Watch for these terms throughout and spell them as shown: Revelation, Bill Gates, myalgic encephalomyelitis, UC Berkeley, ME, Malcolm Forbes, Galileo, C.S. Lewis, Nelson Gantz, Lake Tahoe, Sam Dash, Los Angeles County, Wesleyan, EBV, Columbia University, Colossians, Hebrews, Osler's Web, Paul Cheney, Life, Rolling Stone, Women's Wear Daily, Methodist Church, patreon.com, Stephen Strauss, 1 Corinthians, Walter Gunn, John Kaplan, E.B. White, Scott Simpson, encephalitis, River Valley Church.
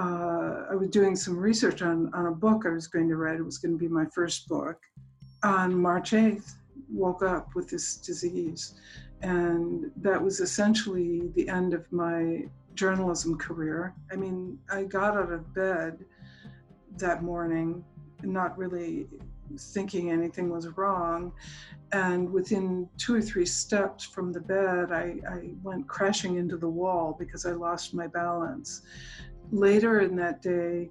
I was doing some research on a book I was going to write. It was going to be my first book. On March 8th, woke up with this disease. And that was essentially the end of my journalism career. I mean, I got out of bed that morning, not really thinking anything was wrong. And within 2 or 3 steps from the bed, I went crashing into the wall because I lost my balance. Later in that day,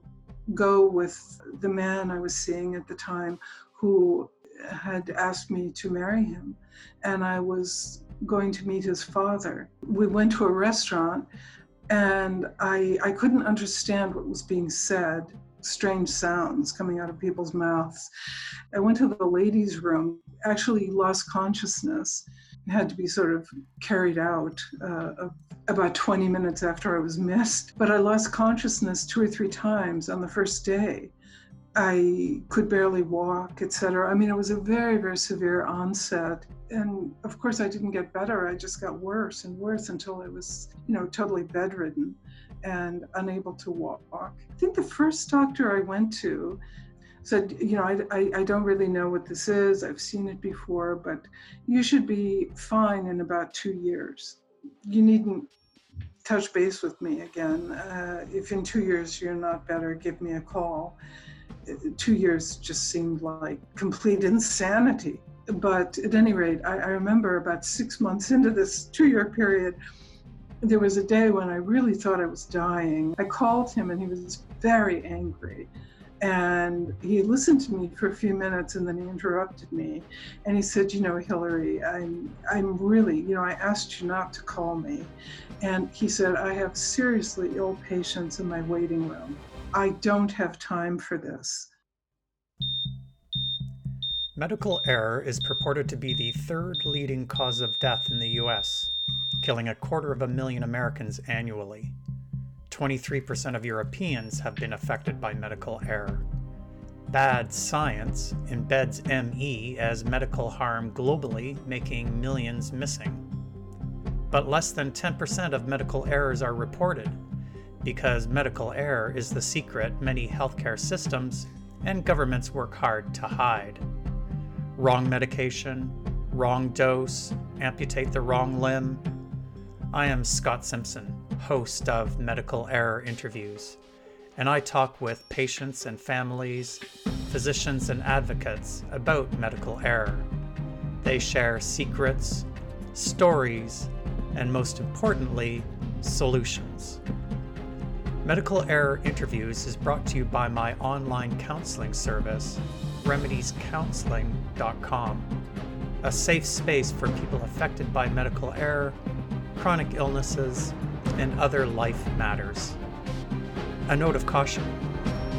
go with the man I was seeing at the time who had asked me to marry him. And I was going to meet his father. We went to a restaurant and I couldn't understand what was being said. Strange sounds coming out of people's mouths. I went to the ladies' room, actually lost consciousness, had to be sort of carried out about 20 minutes after I was missed. But I lost consciousness 2 or 3 times on the first day. I could barely walk, etc. I mean, it was a very, very severe onset. And of course, I didn't get better. I just got worse and worse until I was, totally bedridden and unable to walk. I think the first doctor I went to said, I don't really know what this is. I've seen it before, but you should be fine in about 2 years. You needn't touch base with me again. If in 2 years you're not better, give me a call. 2 years just seemed like complete insanity. But at any rate, I remember about 6 months into this 2-year period, there was a day when I really thought I was dying. I called him and he was very angry. And he listened to me for a few minutes and then he interrupted me. And he said, Hillary, I'm really, I asked you not to call me. And he said, I have seriously ill patients in my waiting room. I don't have time for this. Medical error is purported to be the third leading cause of death in the U.S., killing 250,000 Americans annually. 23% of Europeans have been affected by medical error. Bad science embeds ME as medical harm globally, making millions missing. But less than 10% of medical errors are reported, because medical error is the secret many healthcare systems and governments work hard to hide. Wrong medication, wrong dose, amputate the wrong limb. I am Scott Simpson, host of Medical Error Interviews, and I talk with patients and families, physicians and advocates about medical error. They share secrets, stories, and most importantly, solutions. Medical Error Interviews is brought to you by my online counseling service, remediescounseling.com, a safe space for people affected by medical error, chronic illnesses, and other life matters. A note of caution: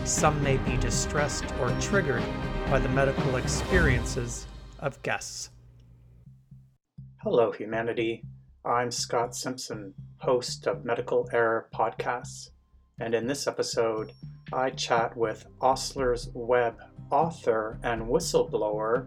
some may be distressed or triggered by the medical experiences of guests. Hello, humanity. I'm Scott Simpson, host of Medical Error Podcasts, and in this episode, I chat with Osler's Web author and whistleblower,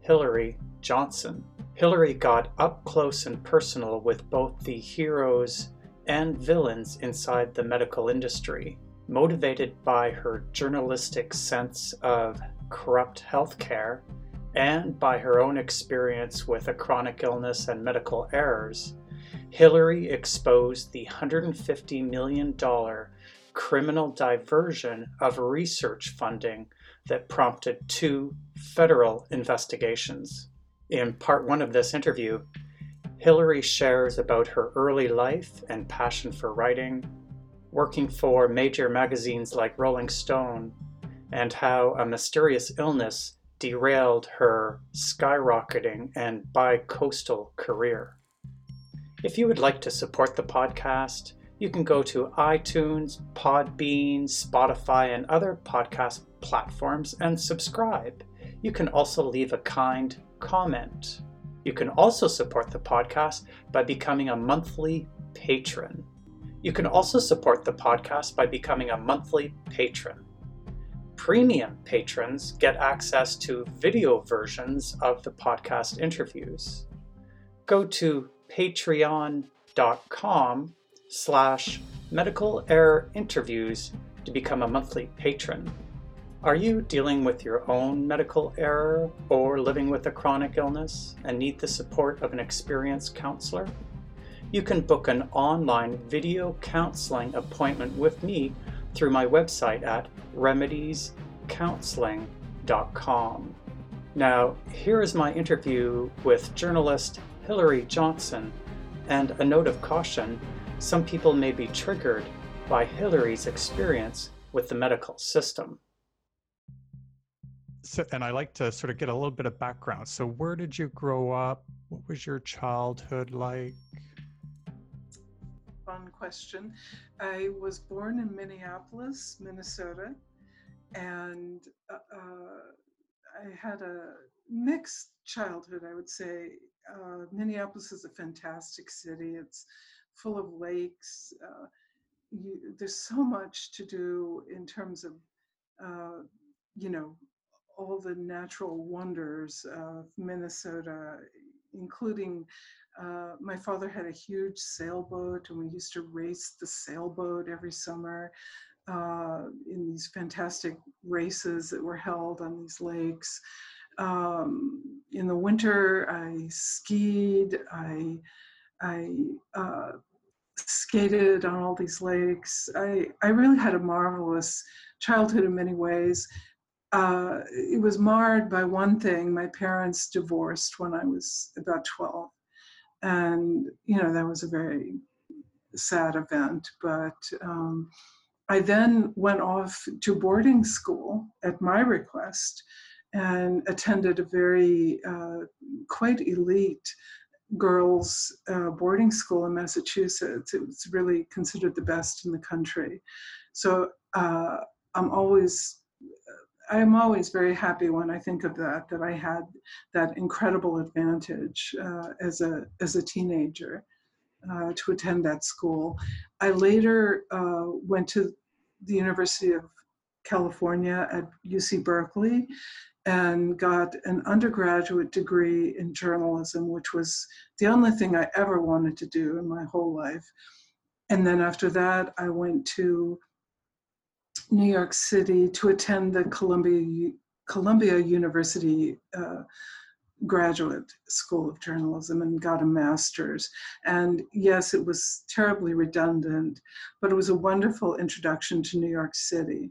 Hillary Johnson. Hillary got up close and personal with both the heroes and villains inside the medical industry. Motivated by her journalistic sense of corrupt healthcare and by her own experience with a chronic illness and medical errors, Hillary exposed the $150 million criminal diversion of research funding that prompted 2 federal investigations. In part 1 of this interview, Hillary shares about her early life and passion for writing, working for major magazines like Rolling Stone, and how a mysterious illness derailed her skyrocketing and bi-coastal career. If you would like to support the podcast, you can go to iTunes, Podbean, Spotify, and other podcast platforms and subscribe. You can also leave a kind comment. You can also support the podcast by becoming a monthly patron. Premium patrons get access to video versions of the podcast interviews. Go to patreon.com Medical Error Interviews to become a monthly patron. Are you dealing with your own medical error or living with a chronic illness and need the support of an experienced counselor? You can book an online video counseling appointment with me through my website at remediescounseling.com. Now, here is my interview with journalist Hillary Johnson, and a note of caution, some people may be triggered by Hillary's experience with the medical system. So, and I like to sort of get a little bit of background. So where did you grow up? What was your childhood like? Fun question. I was born in Minneapolis, Minnesota, and I had a mixed childhood, I would say. Minneapolis is a fantastic city. It's full of lakes. There's so much to do in terms of, all the natural wonders of Minnesota, including my father had a huge sailboat, and we used to race the sailboat every summer in these fantastic races that were held on these lakes. In the winter, I skied, I skated on all these lakes. I really had a marvelous childhood in many ways. It was marred by one thing. My parents divorced when I was about 12. And, that was a very sad event. But I then went off to boarding school at my request and attended a very quite elite girls' boarding school in Massachusetts. It was really considered the best in the country. So I'm always very happy when I think of that I had that incredible advantage as a teenager to attend that school. I later went to the University of California at UC Berkeley and got an undergraduate degree in journalism, which was the only thing I ever wanted to do in my whole life. And then after that, I went to New York City to attend the Columbia University Graduate School of Journalism and got a master's. And yes, it was terribly redundant, but it was a wonderful introduction to New York City.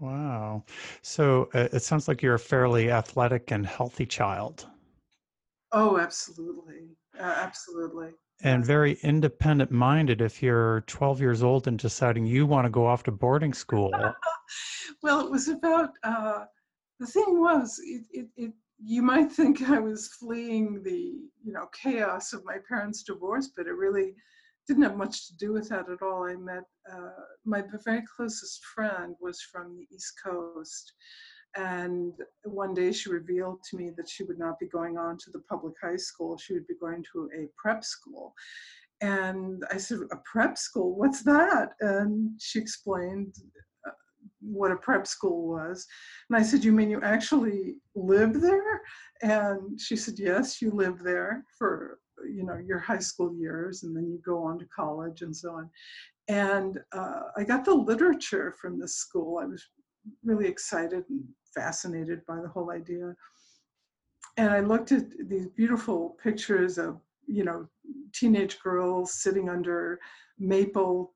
Wow. So it sounds like you're a fairly athletic and healthy child. Oh, absolutely. Absolutely. And very independent-minded if you're 12 years old and deciding you want to go off to boarding school. Well, it was about, the thing was, it you might think I was fleeing the, chaos of my parents' divorce, but it really didn't have much to do with that at all. I met, my very closest friend was from the East Coast. And one day she revealed to me that she would not be going on to the public high school. She would be going to a prep school. And I said, a prep school? What's that? And she explained what a prep school was. And I said, you mean you actually live there? And she said, yes, you live there for, your high school years, and then you go on to college and so on. And I got the literature from this school. I was really excited and fascinated by the whole idea. And I looked at these beautiful pictures of, teenage girls sitting under beautiful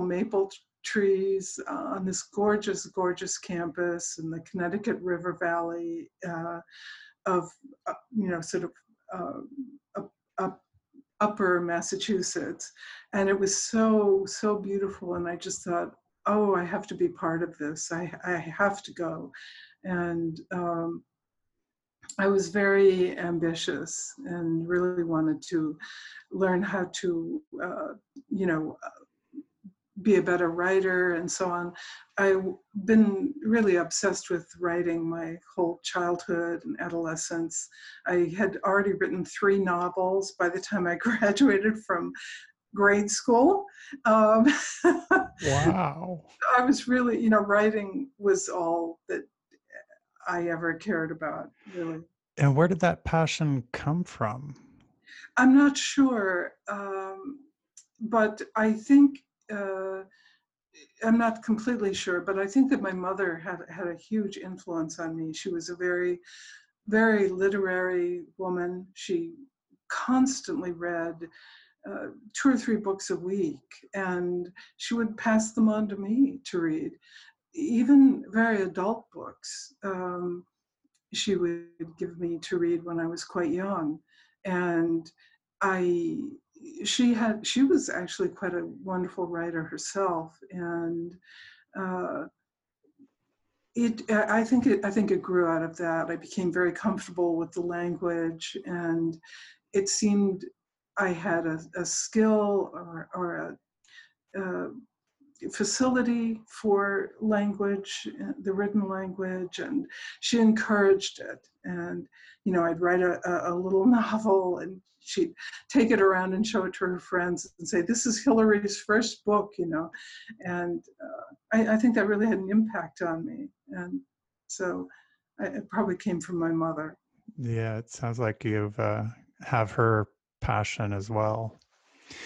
maple trees on this gorgeous, gorgeous campus in the Connecticut River Valley upper Massachusetts. And it was so, so beautiful. And I just thought, oh, I have to be part of this. I have to go. And I was very ambitious and really wanted to learn how to, be a better writer and so on. I've been really obsessed with writing my whole childhood and adolescence. I had already written 3 novels by the time I graduated from grade school. Wow. I was really, writing was all that I ever cared about, really. And where did that passion come from? I'm not sure. But I think, I'm not completely sure, but I think that my mother had a huge influence on me. She was a very, very literary woman. She constantly read 2 or 3 books a week, and she would pass them on to me to read, even very adult books. She would give me to read when I was quite young, and she was actually quite a wonderful writer herself, and I think it grew out of that. I became very comfortable with the language, and it seemed I had a skill or a facility for language, the written language, and she encouraged it. And, you know, I'd write a little novel, and she'd take it around and show it to her friends and say, this is Hillary's first book, you know. And I think that really had an impact on me. And so it probably came from my mother. Yeah, it sounds like you have her passion as well.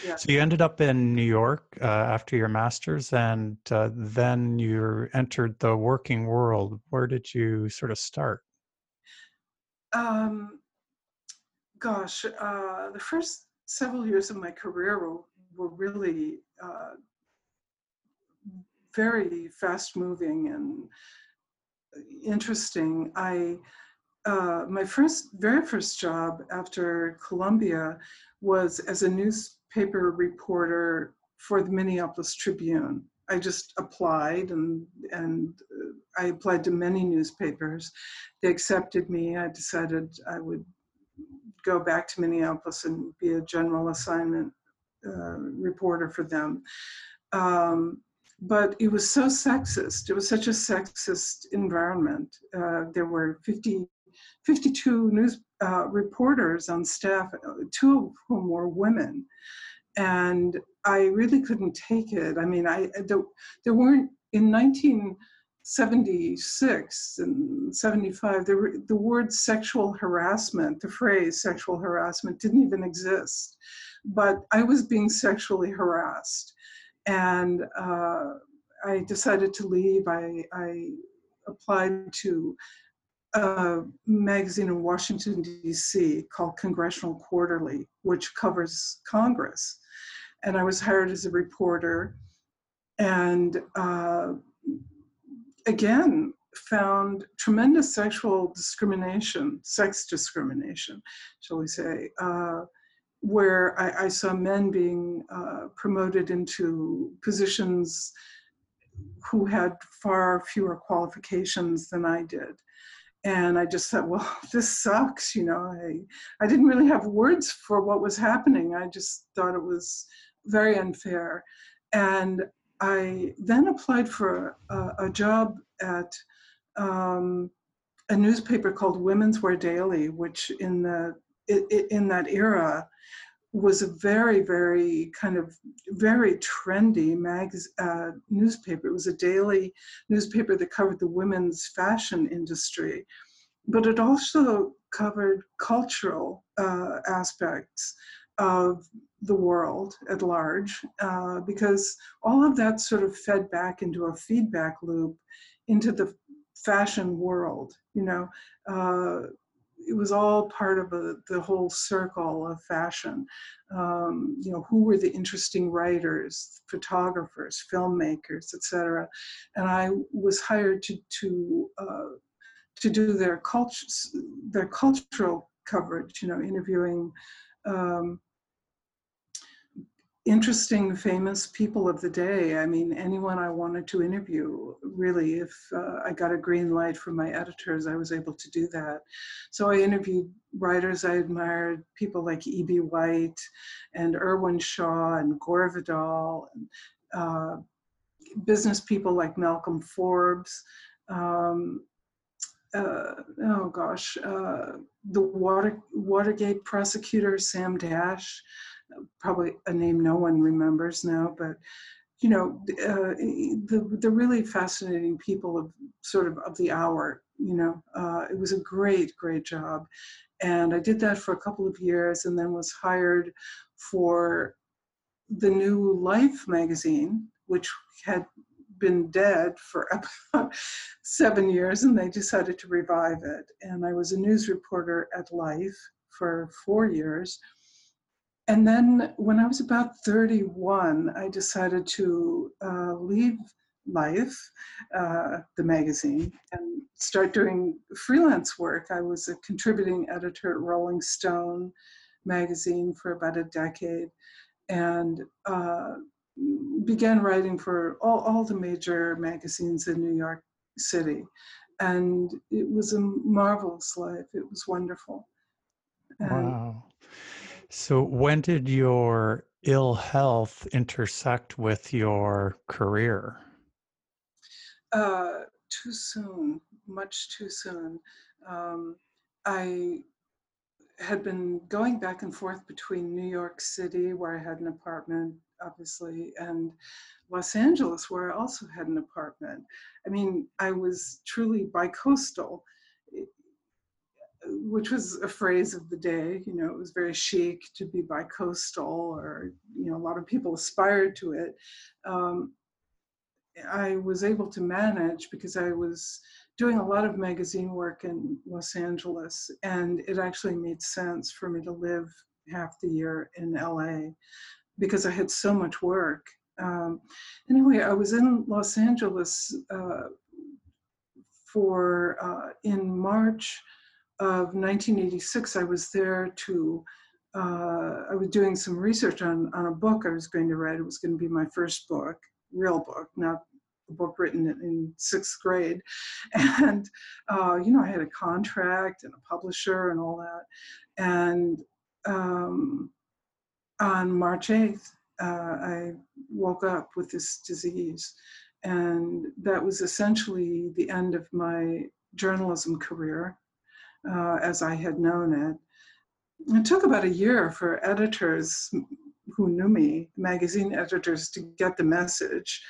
Yeah. So you ended up in New York after your master's, and then you entered the working world. Where did you sort of start? The first several years of my career were really very fast-moving and interesting. My very first job after Columbia was as a newspaper reporter for the Minneapolis Tribune. I just applied, and I applied to many newspapers. They accepted me. I decided I would go back to Minneapolis and be a general assignment reporter for them. But it was so sexist. It was such a sexist environment. There were 52 news reporters on staff, 2 of whom were women. And I really couldn't take it. I mean, there weren't, in 1976 and 75, the word sexual harassment, the phrase sexual harassment, didn't even exist. But I was being sexually harassed. And I decided to leave. I applied to a magazine in Washington, D.C. called Congressional Quarterly, which covers Congress. And I was hired as a reporter, and again, found tremendous sexual discrimination, sex discrimination, shall we say, where I saw men being promoted into positions who had far fewer qualifications than I did. And I just thought, well, this sucks, you know. I didn't really have words for what was happening. I just thought it was very unfair. And I then applied for a job at a newspaper called Women's Wear Daily, which in that era was a very, very kind of very trendy newspaper. It was a daily newspaper that covered the women's fashion industry, but it also covered cultural aspects of the world at large, because all of that sort of fed back into a feedback loop into the fashion world, you know. It was all part of the whole circle of fashion. You know, who were the interesting writers, photographers, filmmakers, etc. And I was hired to do their cultural coverage. You know, interviewing interesting, famous people of the day. I mean, anyone I wanted to interview, really. If I got a green light from my editors, I was able to do that. So I interviewed writers I admired, people like E.B. White and Irwin Shaw and Gore Vidal, and, business people like Malcolm Forbes, the Watergate prosecutor, Sam Dash, probably a name no one remembers now, but, you know, the really fascinating people of sort of the hour, you know. It was a great, great job. And I did that for a couple of years, and then was hired for the new Life magazine, which had been dead for about 7 years, and they decided to revive it. And I was a news reporter at Life for 4 years. And then when I was about 31, I decided to leave Life, the magazine, and start doing freelance work. I was a contributing editor at Rolling Stone magazine for about a decade, and began writing for all the major magazines in New York City. And it was a marvelous life. It was wonderful. And wow. So when did your ill health intersect with your career? Too soon, much too soon. I had been going back and forth between New York City, where I had an apartment, obviously, and Los Angeles, where I also had an apartment. I mean, I was truly bicoastal, which was a phrase of the day. You know, it was very chic to be bicoastal, or, you know, a lot of people aspired to it. I was able to manage because I was doing a lot of magazine work in Los Angeles, and it actually made sense for me to live half the year in LA because I had so much work. Anyway, I was in Los Angeles in March of 1986. I was there to, I was doing some research on a book I was going to write. It was going to be my first book, real book, not a book written in sixth grade. And, you know, I had a contract and a publisher and all that. And on March 8th, I woke up with this disease. And that was essentially the end of my journalism career as I had known it. It took about a year for editors who knew me, magazine editors, to get the message.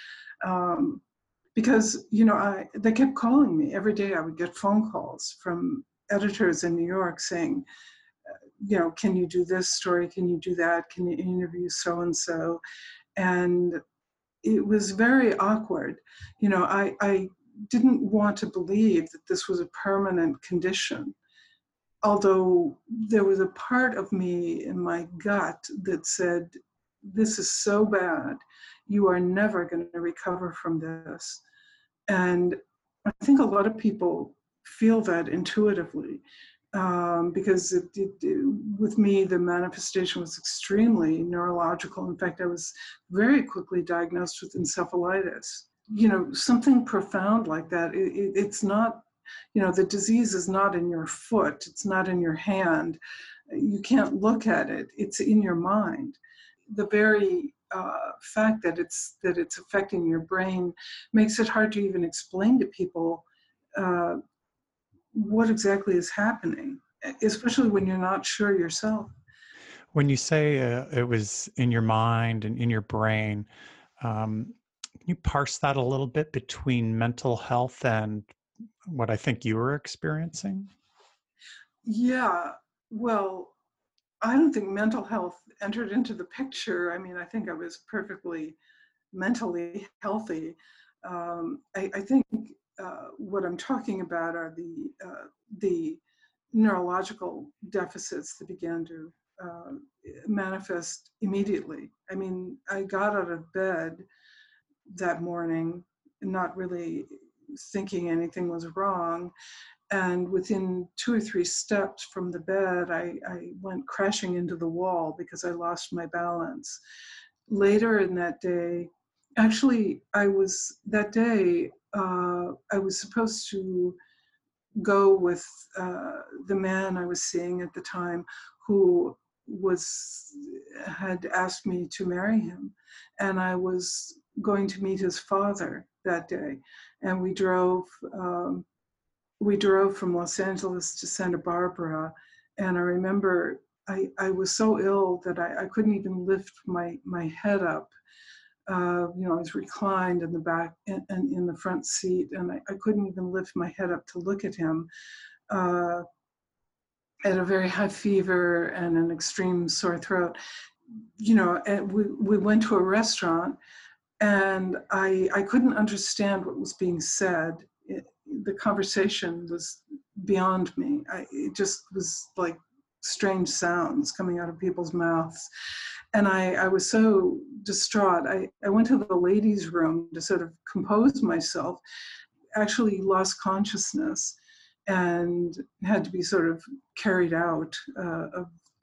Because, you know, they kept calling me. Every day I would get phone calls from editors in New York saying, you know, can you do this story? Can you do that? Can you interview so-and-so? And it was very awkward. You know, I didn't want to believe that this was a permanent condition, although there was a part of me in my gut that said, this is so bad, you are never going to recover from this. And I think a lot of people feel that intuitively, because with me, the manifestation was extremely neurological. In fact, I was very quickly diagnosed with encephalitis. You know, something profound like that, it's not, you know, the disease is not in your foot, it's not in your hand, you can't look at it, it's in your mind. The very fact that it's affecting your brain makes it hard to even explain to people what exactly is happening, especially when you're not sure yourself. When you say it was in your mind and in your brain, can you parse that a little bit between mental health and what I think you were experiencing? Yeah, well, I don't think mental health entered into the picture. I mean, I think I was perfectly mentally healthy. I think what I'm talking about are the neurological deficits that began to manifest immediately. I mean, I got out of bed that morning, not really thinking anything was wrong. And within 2 or 3 steps from the bed, I went crashing into the wall because I lost my balance. Later in that day, actually, I was supposed to go with the man I was seeing at the time, who had asked me to marry him. And I was going to meet his father that day. And we drove from Los Angeles to Santa Barbara. And I remember I was so ill that I couldn't even lift my head up. You know, I was reclined in the back and in the front seat, and I couldn't even lift my head up to look at him. At a very high fever and an extreme sore throat. you know, we went to a restaurant, and I couldn't understand what was being said. The conversation was beyond me. It just was like strange sounds coming out of people's mouths. And I was so distraught. I went to the ladies' room to sort of compose myself, actually lost consciousness, and had to be sort of carried out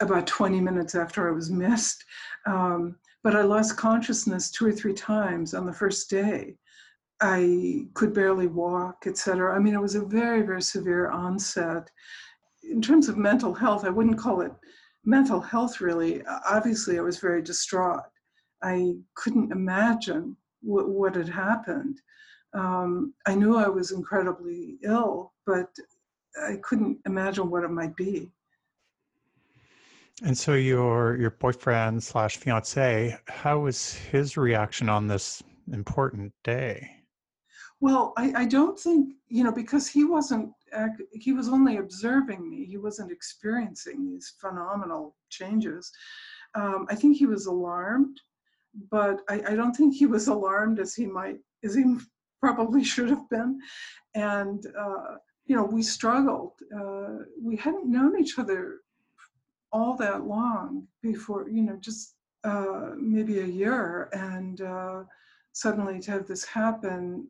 about 20 minutes after I was missed. But I lost consciousness 2 or 3 times on the first day. I could barely walk, et cetera. I mean, it was a very, very severe onset. In terms of mental health, I wouldn't call it mental health, really. Obviously, I was very distraught. I couldn't imagine what had happened. I knew I was incredibly ill, but I couldn't imagine what it might be. And so your boyfriend / fiance, how was his reaction on this important day? Well, I don't think, you know, because he was only observing me. He wasn't experiencing these phenomenal changes. I think he was alarmed, but I don't think he was alarmed as he probably should have been. And, you know, we struggled. We hadn't known each other all that long before, you know, just maybe a year. And suddenly to have this happen,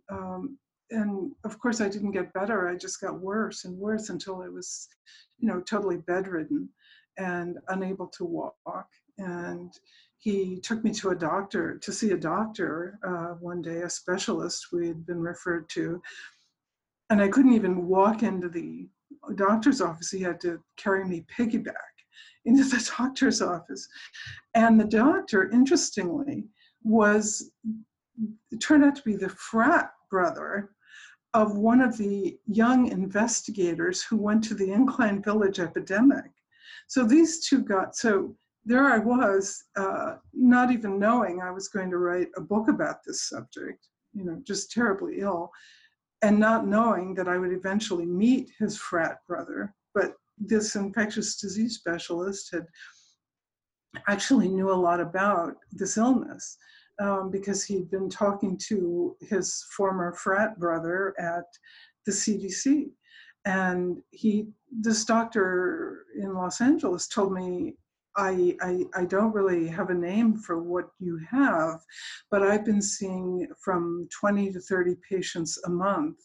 and of course I didn't get better. I just got worse and worse until I was, you know, totally bedridden and unable to walk. And he took me to see a doctor one day, a specialist we had been referred to. And I couldn't even walk into the doctor's office. He had to carry me piggyback into the doctor's office. And the doctor, interestingly, turned out to be the frat brother of one of the young investigators who went to the Incline Village epidemic. So these two so there I was, not even knowing I was going to write a book about this subject, you know, just terribly ill, and not knowing that I would eventually meet his frat brother. But this infectious disease specialist had actually knew a lot about this illness, because he'd been talking to his former frat brother at the CDC. And this doctor in Los Angeles told me, I don't really have a name for what you have, but I've been seeing from 20 to 30 patients a month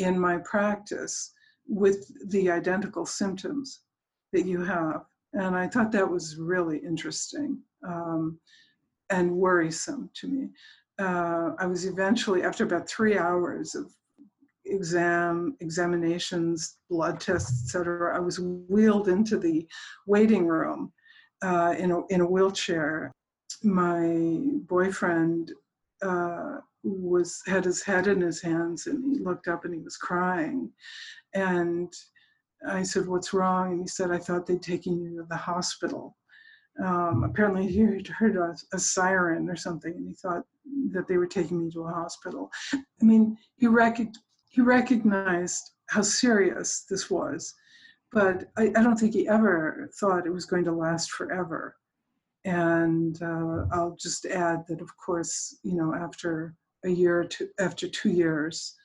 in my practice with the identical symptoms that you have. And I thought that was really interesting and worrisome to me. I was eventually, after about 3 hours of examinations, blood tests, et cetera, I was wheeled into the waiting room in a wheelchair. My boyfriend had his head in his hands, and he looked up and he was crying. And I said, "What's wrong?" And he said, "I thought they'd taken you to the hospital." Apparently he had heard a siren or something, and he thought that they were taking me to a hospital. I mean, he recognized how serious this was, but I don't think he ever thought it was going to last forever. And I'll just add that, of course, you know, after 2 years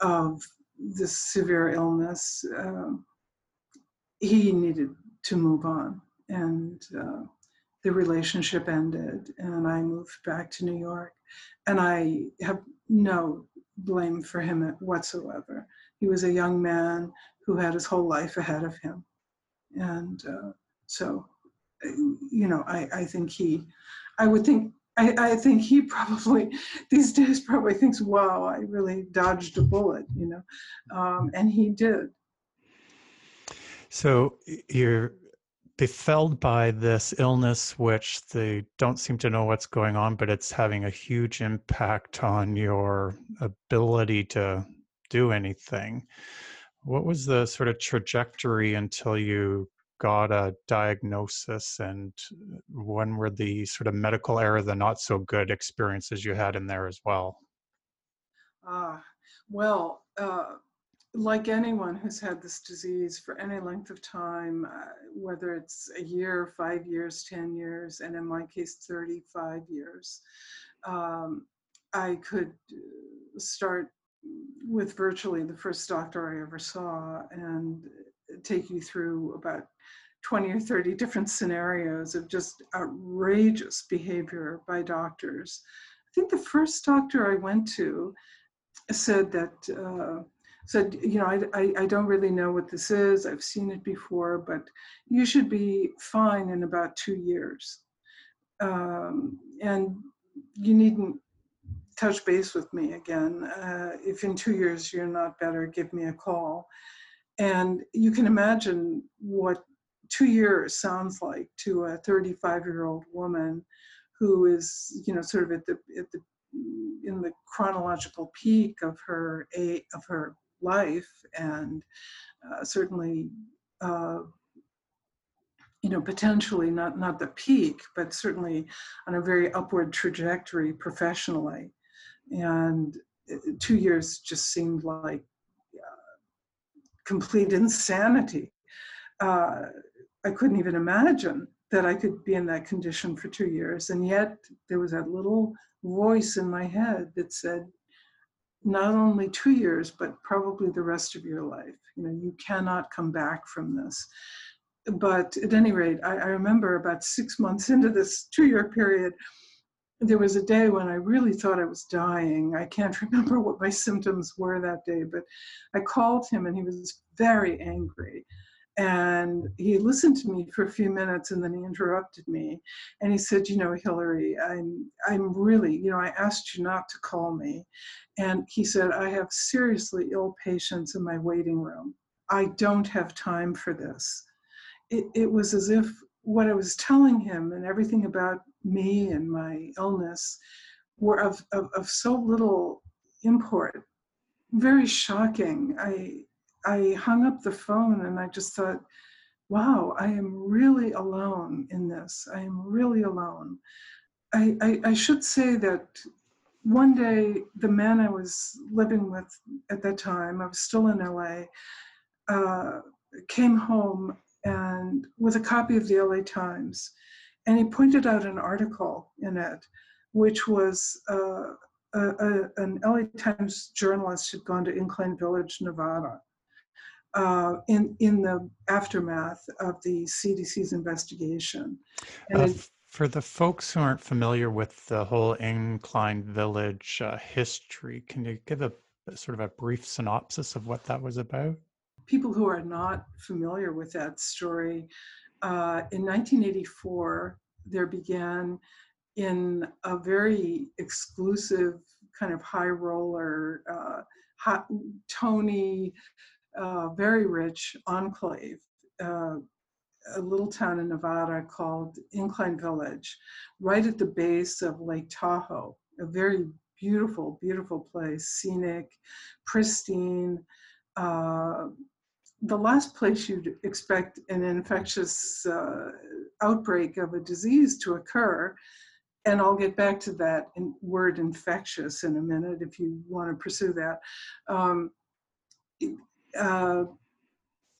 of this severe illness, he needed to move on. And the relationship ended, and I moved back to New York. And I have no blame for him whatsoever. He was a young man who had his whole life ahead of him. And so, you know, I think he probably, these days, probably thinks, wow, I really dodged a bullet, you know, and he did. So you're befelled by this illness, which they don't seem to know what's going on, but it's having a huge impact on your ability to do anything. What was the sort of trajectory until you got a diagnosis, and when were the sort of medical error, the not so good experiences you had in there as well? Well, like anyone who's had this disease for any length of time, whether it's a year, 5 years, 10 years, and in my case, 35 years, I could start with virtually the first doctor I ever saw and take you through about 20 or 30 different scenarios of just outrageous behavior by doctors. I think the first doctor I went to said that, said, you know, I don't really know what this is. I've seen it before, but you should be fine in about 2 years. And you needn't touch base with me again. If in 2 years you're not better, give me a call. And you can imagine what 2 years sounds like to a 35-year-old woman who is, you know, sort of in the chronological peak of her life, and certainly, you know, potentially not the peak, but certainly on a very upward trajectory professionally. And 2 years just seemed like complete insanity. I couldn't even imagine that I could be in that condition for 2 years. And yet there was that little voice in my head that said, not only 2 years, but probably the rest of your life. You know, you cannot come back from this. But at any rate, I remember about 6 months into this 2 year period, there was a day when I really thought I was dying. I can't remember what my symptoms were that day, but I called him and he was very angry. And he listened to me for a few minutes and then he interrupted me. And he said, you know, Hillary, I'm really, you know, I asked you not to call me. And he said, I have seriously ill patients in my waiting room. I don't have time for this. It was as if what I was telling him and everything about me and my illness were of so little import. Very shocking. I hung up the phone and I just thought, wow, I am really alone in this. I am really alone. I should say that one day, the man I was living with at that time, I was still in LA, came home and with a copy of the LA Times. And he pointed out an article in it, which was an LA Times journalist had gone to Incline Village, Nevada. In the aftermath of the CDC's investigation. And for the folks who aren't familiar with the whole Incline Village history, can you give a sort of a brief synopsis of what that was about? People who are not familiar with that story, in 1984, there began in a very exclusive kind of high roller, Tony, very rich enclave, a little town in Nevada called Incline Village, right at the base of Lake Tahoe, a very beautiful, beautiful place, scenic, pristine, the last place you'd expect an infectious outbreak of a disease to occur. And I'll get back to that word infectious in a minute if you want to pursue that.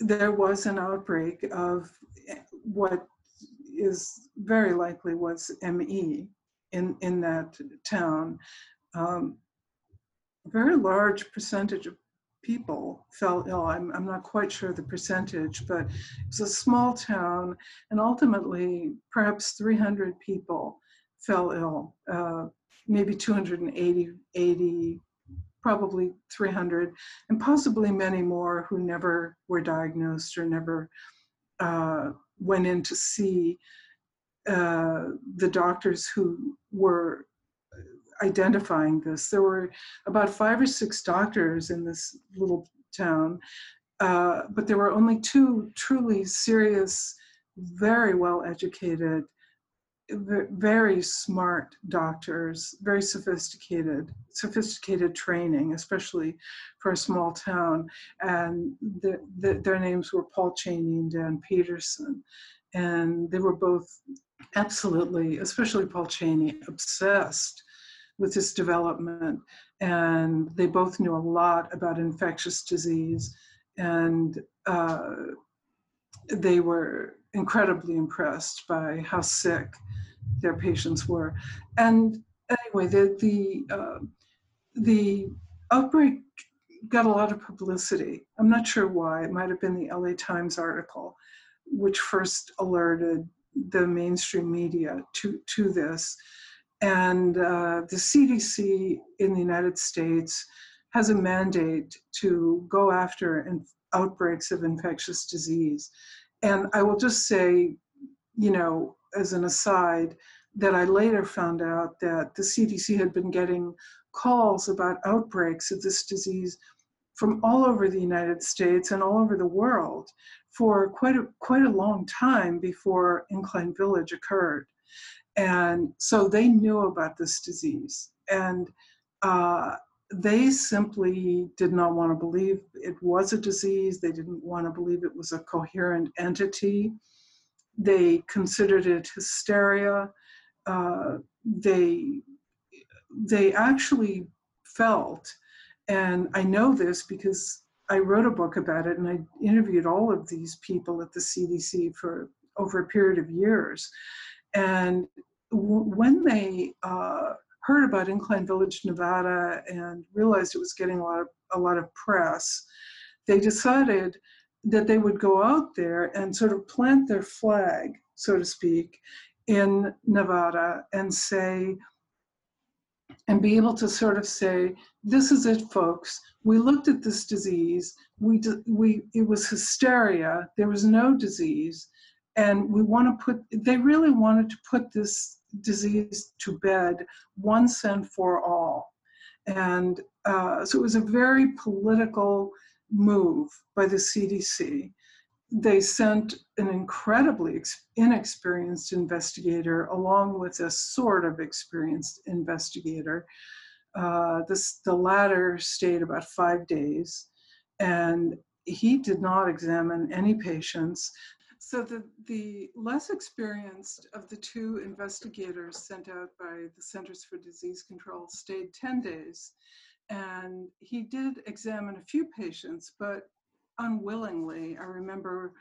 There was an outbreak of what is very likely was ME in that town. A very large percentage of people fell ill. I'm not quite sure the percentage, but it was a small town, and ultimately perhaps 300 people fell ill, maybe 280, probably 300, and possibly many more who never were diagnosed or never went in to see the doctors who were identifying this. There were about 5 or 6 doctors in this little town, but there were only 2 truly serious, very well-educated, very smart doctors, very sophisticated training, especially for a small town. And their names were Paul Cheney and Dan Peterson. And they were both absolutely, especially Paul Cheney, obsessed with this development, and they both knew a lot about infectious disease, and they were incredibly impressed by how sick their patients were. And anyway, the outbreak got a lot of publicity. I'm not sure why. It might have been the LA Times article, which first alerted the mainstream media to this. And the CDC in the United States has a mandate to go after outbreaks of infectious disease. And I will just say, you know, as an aside, that I later found out that the CDC had been getting calls about outbreaks of this disease from all over the United States and all over the world for quite a long time before Incline Village occurred. And so they knew about this disease, and they simply did not want to believe it was a disease. They didn't want to believe it was a coherent entity. They considered it hysteria. They actually felt, and I know this because I wrote a book about it and I interviewed all of these people at the CDC for over a period of years. And when they heard about Incline Village, Nevada, and realized it was getting a lot of press, they decided that they would go out there and sort of plant their flag, so to speak, in Nevada and say, and be able to sort of say, this is it, folks. We looked at this disease. It was hysteria. There was no disease. And we want to they really wanted to put this disease to bed once and for all. And so it was a very political move by the CDC. They sent an incredibly inexperienced investigator along with a sort of experienced investigator. The latter stayed about 5 days, and he did not examine any patients. So the less experienced of the two investigators sent out by the Centers for Disease Control stayed 10 days. And he did examine a few patients, but unwillingly. I remember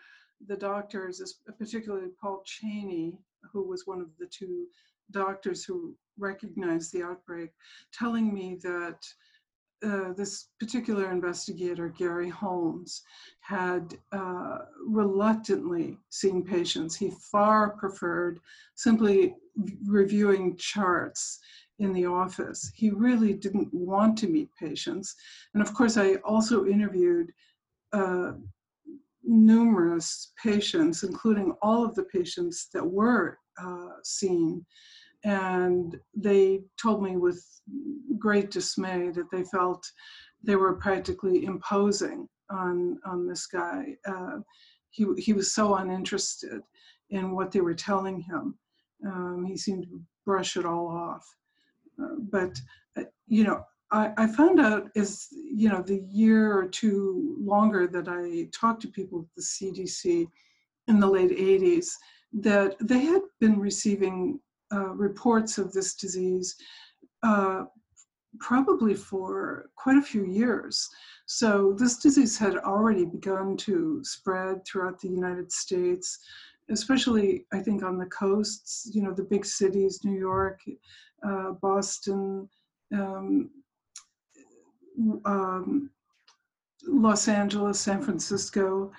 the doctors, particularly Paul Cheney, who was one of the two doctors who recognized the outbreak, telling me that this particular investigator, Gary Holmes, had reluctantly seen patients. He far preferred simply reviewing charts in the office. He really didn't want to meet patients. And of course, I also interviewed numerous patients, including all of the patients that were seen. And they told me with great dismay that they felt they were practically imposing on this guy. He was so uninterested in what they were telling him. He seemed to brush it all off. I found out the year or two longer that I talked to people at the CDC in the late 80s, that they had been receiving reports of this disease probably for quite a few years. So this disease had already begun to spread throughout the United States, especially, I think, on the coasts, the big cities, New York, Boston, Los Angeles, San Francisco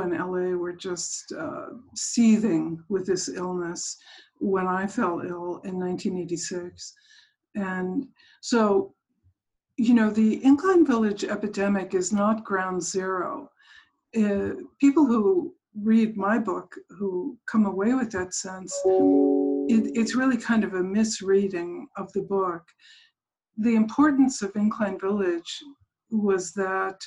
and LA were just seething with this illness when I fell ill in 1986. And so, the Incline Village epidemic is not ground zero. People who read my book, who come away with that sense, it's really kind of a misreading of the book. The importance of Incline Village was that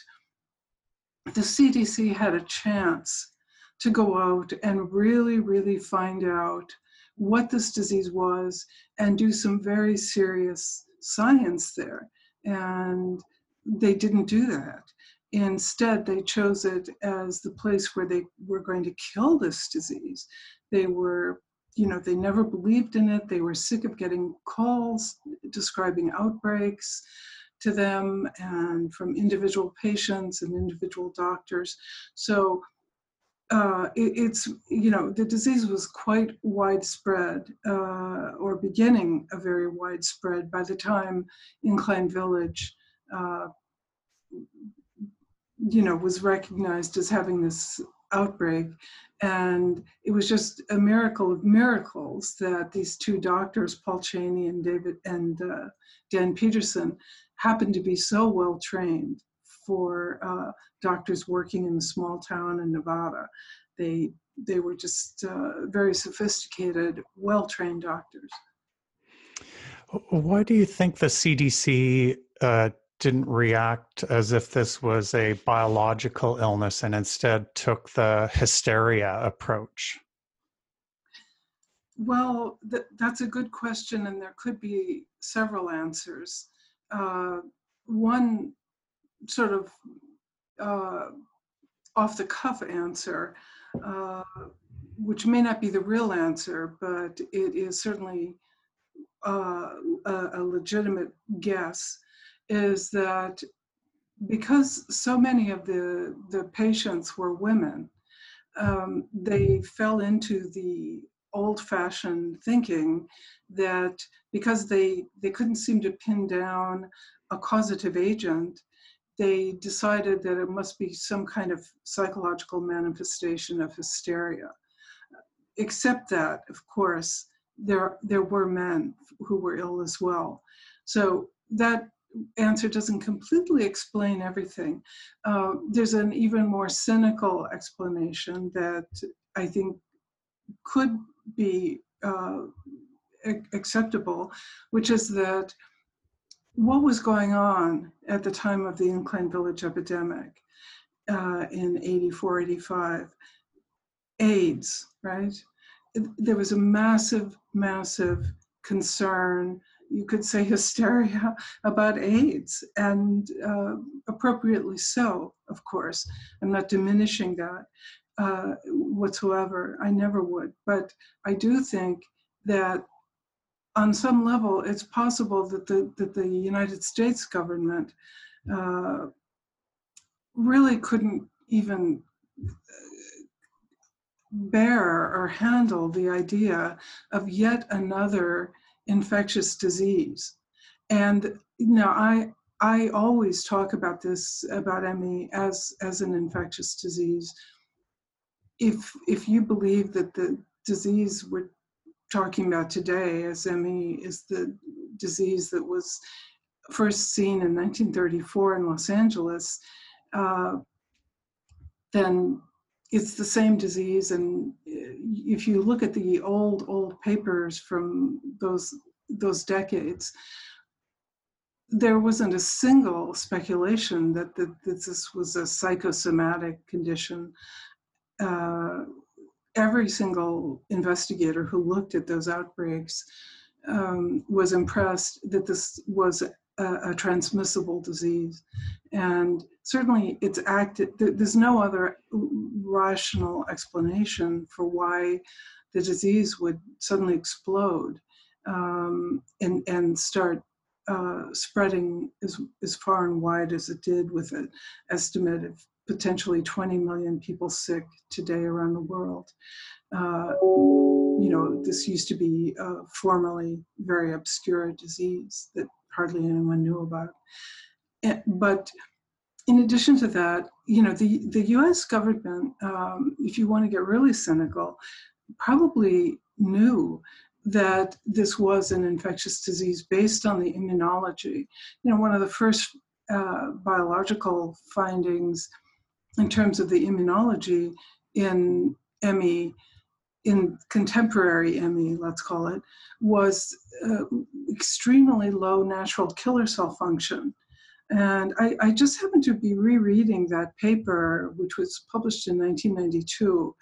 the CDC had a chance to go out and really, really find out what this disease was and do some very serious science there. And they didn't do that. Instead, they chose it as the place where they were going to kill this disease. They were you know, they never believed in it. They were sick of getting calls describing outbreaks to them and from individual patients and individual doctors. So it's, you know, the disease was quite widespread or beginning a very widespread by the time Incline Village, you know, was recognized as having this outbreak. And it was just a miracle of miracles that these two doctors, Paul Cheney and Dan Peterson, happened to be so well trained for doctors working in a small town in Nevada. They were just very sophisticated, well-trained doctors. Why do you think the CDC didn't react as if this was a biological illness and instead took the hysteria approach? Well, that's a good question, and there could be several answers. One sort of off-the-cuff answer, which may not be the real answer, but it is certainly a legitimate guess, is that because so many of the patients were women, they fell into the old-fashioned thinking that because they couldn't seem to pin down a causative agent, they decided that it must be some kind of psychological manifestation of hysteria. Except that, of course, there were men who were ill as well. So that answer doesn't completely explain everything. There's an even more cynical explanation that I think could be acceptable, which is that what was going on at the time of the Incline Village epidemic in 84, 85, AIDS, right? There was a massive, massive concern, you could say hysteria, about AIDS, and appropriately so, of course. I'm not diminishing that whatsoever. I never would. But I do think that on some level, it's possible that the United States government really couldn't even bear or handle the idea of yet another infectious disease. And you know, I always talk about this, about ME, as an infectious disease. If you believe that the disease we're talking about today as ME is the disease that was first seen in 1934 in Los Angeles, then it's the same disease. And if you look at the old papers from those decades, there wasn't a single speculation that this was a psychosomatic condition. Every single investigator who looked at those outbreaks was impressed that this was a transmissible disease. And certainly it's acted, there's no other rational explanation for why the disease would suddenly explode and start spreading as far and wide as it did, with an estimate of potentially 20 million people sick today around the world. You know, this used to be a formerly very obscure disease that hardly anyone knew about. But in addition to that, you know, the US government, if you want to get really cynical, probably knew that this was an infectious disease based on the immunology. You know, one of the first biological findings in terms of the immunology in ME, in contemporary ME, let's call it, was extremely low natural killer cell function. And I just happened to be rereading that paper, which was published in 1992,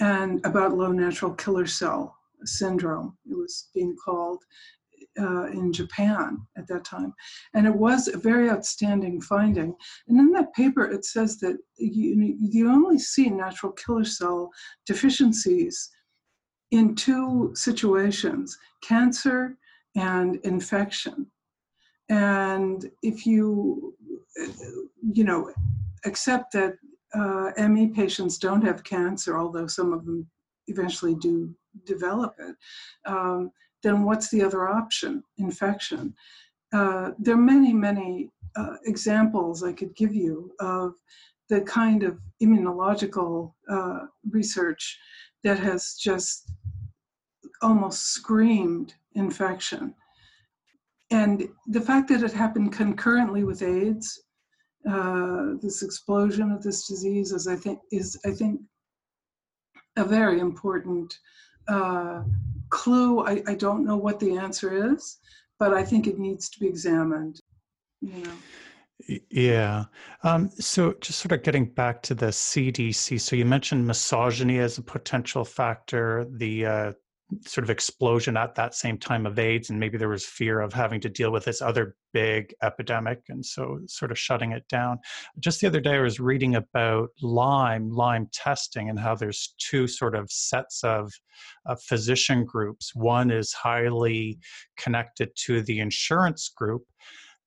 and about low natural killer cell syndrome, it was being called in Japan at that time. And it was a very outstanding finding. And in that paper, it says that you only see natural killer cell deficiencies in two situations, cancer and infection. And if you, accept that ME patients don't have cancer, although some of them eventually do develop it, then what's the other option? Infection. There are many, many examples I could give you of the kind of immunological research that has just almost screamed infection. And the fact that it happened concurrently with AIDS, this explosion of this disease is, I think, a very important clue. I don't know what the answer is, but I think it needs to be examined. Yeah. So just sort of getting back to the CDC. So you mentioned misogyny as a potential factor, the sort of explosion at that same time of AIDS, and maybe there was fear of having to deal with this other big epidemic, and so sort of shutting it down. Just the other day I was reading about Lyme testing, and how there's two sort of sets of physician groups. One is highly connected to the insurance group,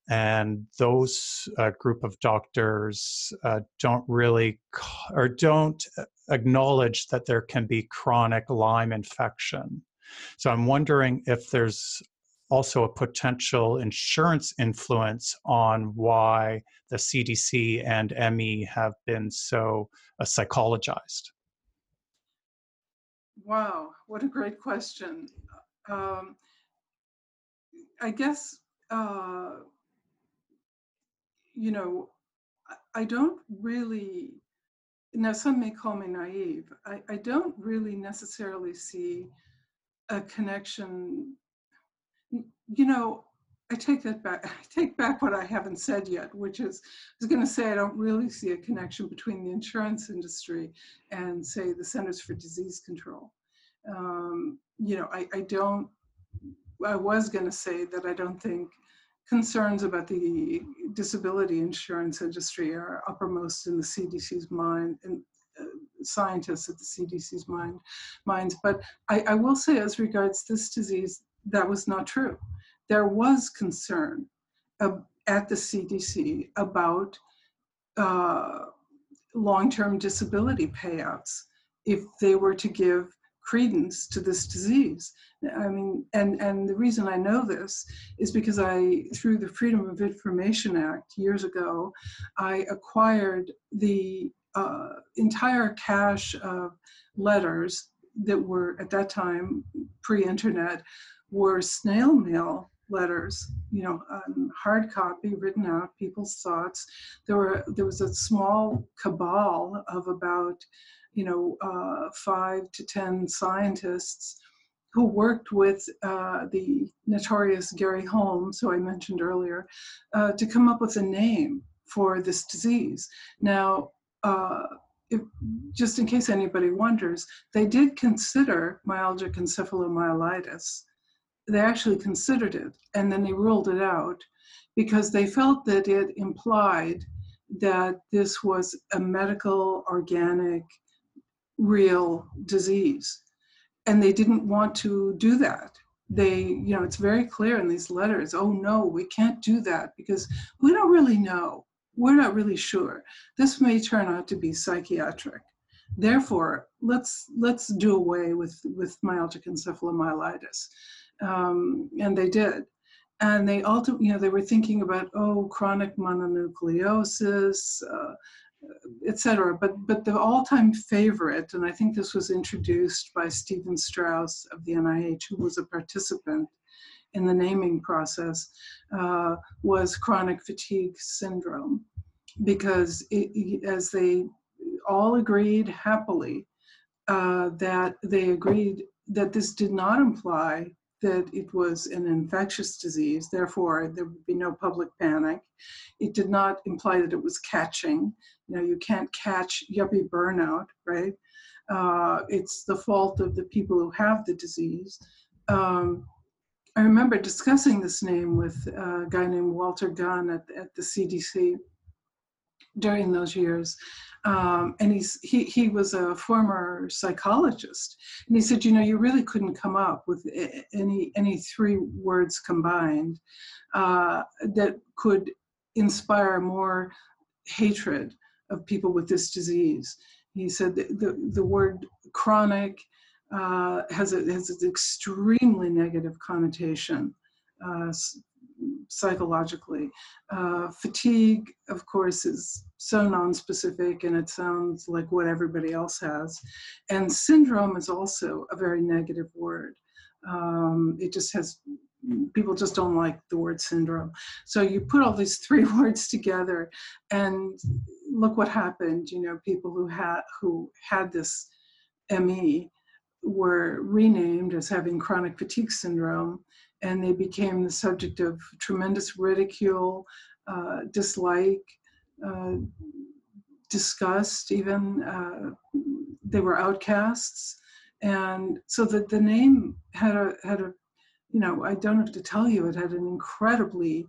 and those group of doctors don't really or don't acknowledge that there can be chronic Lyme infection. So I'm wondering if there's also a potential insurance influence on why the CDC and ME have been so psychologized. Wow, what a great question. I guess, I don't really, now some may call me naive, I don't really necessarily see a connection. I take that back. I take back what I haven't said yet, which is, I was going to say I don't really see a connection between the insurance industry and, say, the Centers for Disease Control. I was going to say that I don't think concerns about the disability insurance industry are uppermost in the CDC's mind, and scientists at the CDC's minds. But I will say, as regards this disease, that was not true. There was concern at the CDC about long-term disability payouts if they were to give credence to this disease. I mean, and the reason I know this is because through the Freedom of Information Act years ago, I acquired the entire cache of letters that were, at that time, pre-internet, were snail mail letters, hard copy, written out, people's thoughts. There was a small cabal of about 5 to 10 scientists who worked with the notorious Gary Holmes, who I mentioned earlier, to come up with a name for this disease. Now, just in case anybody wonders, they did consider myalgic encephalomyelitis. They actually considered it, and then they ruled it out because they felt that it implied that this was a medical, organic, real disease, and they didn't want to do that. They, it's very clear in these letters, oh no, we can't do that because we don't really know. We're not really sure. This may turn out to be psychiatric. Therefore, let's do away with myalgic encephalomyelitis. And they did. And they also, they were thinking about, chronic mononucleosis, etc. But the all-time favorite, and I think this was introduced by Stephen Strauss of the NIH, who was a participant in the naming process, was chronic fatigue syndrome, because as they all agreed happily that this did not imply that it was an infectious disease, therefore there would be no public panic. It did not imply that it was catching. You can't catch yuppie burnout, right? It's the fault of the people who have the disease. I remember discussing this name with a guy named Walter Gunn at the CDC, during those years. And he was a former psychologist, and he said, you know, you really couldn't come up with any three words combined that could inspire more hatred of people with this disease. He said the word chronic has an extremely negative connotation psychologically. Fatigue, of course, is so nonspecific, and it sounds like what everybody else has. And syndrome is also a very negative word. It just has, people just don't like the word syndrome. So you put all these three words together, and look what happened. You know, people who had this ME were renamed as having chronic fatigue syndrome, and they became the subject of tremendous ridicule, dislike, disgust even. They were outcasts. And so the name had a, you know, I don't have to tell you, it had an incredibly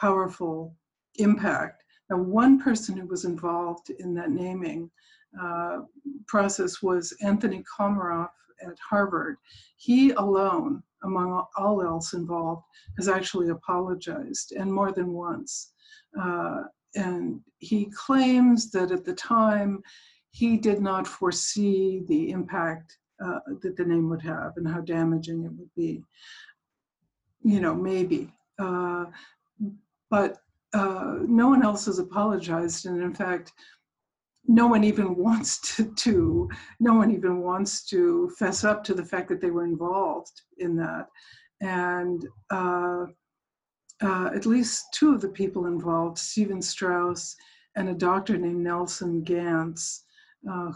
powerful impact. Now, one person who was involved in that naming process was Anthony Komaroff at Harvard. He alone, among all else involved, has actually apologized, and more than once. And he claims that at the time, he did not foresee the impact that the name would have and how damaging it would be. You know, maybe. But no one else has apologized, and in fact, no one even wants to fess up to the fact that they were involved in that. And at least two of the people involved, Stephen Strauss and a doctor named Nelson Gantz,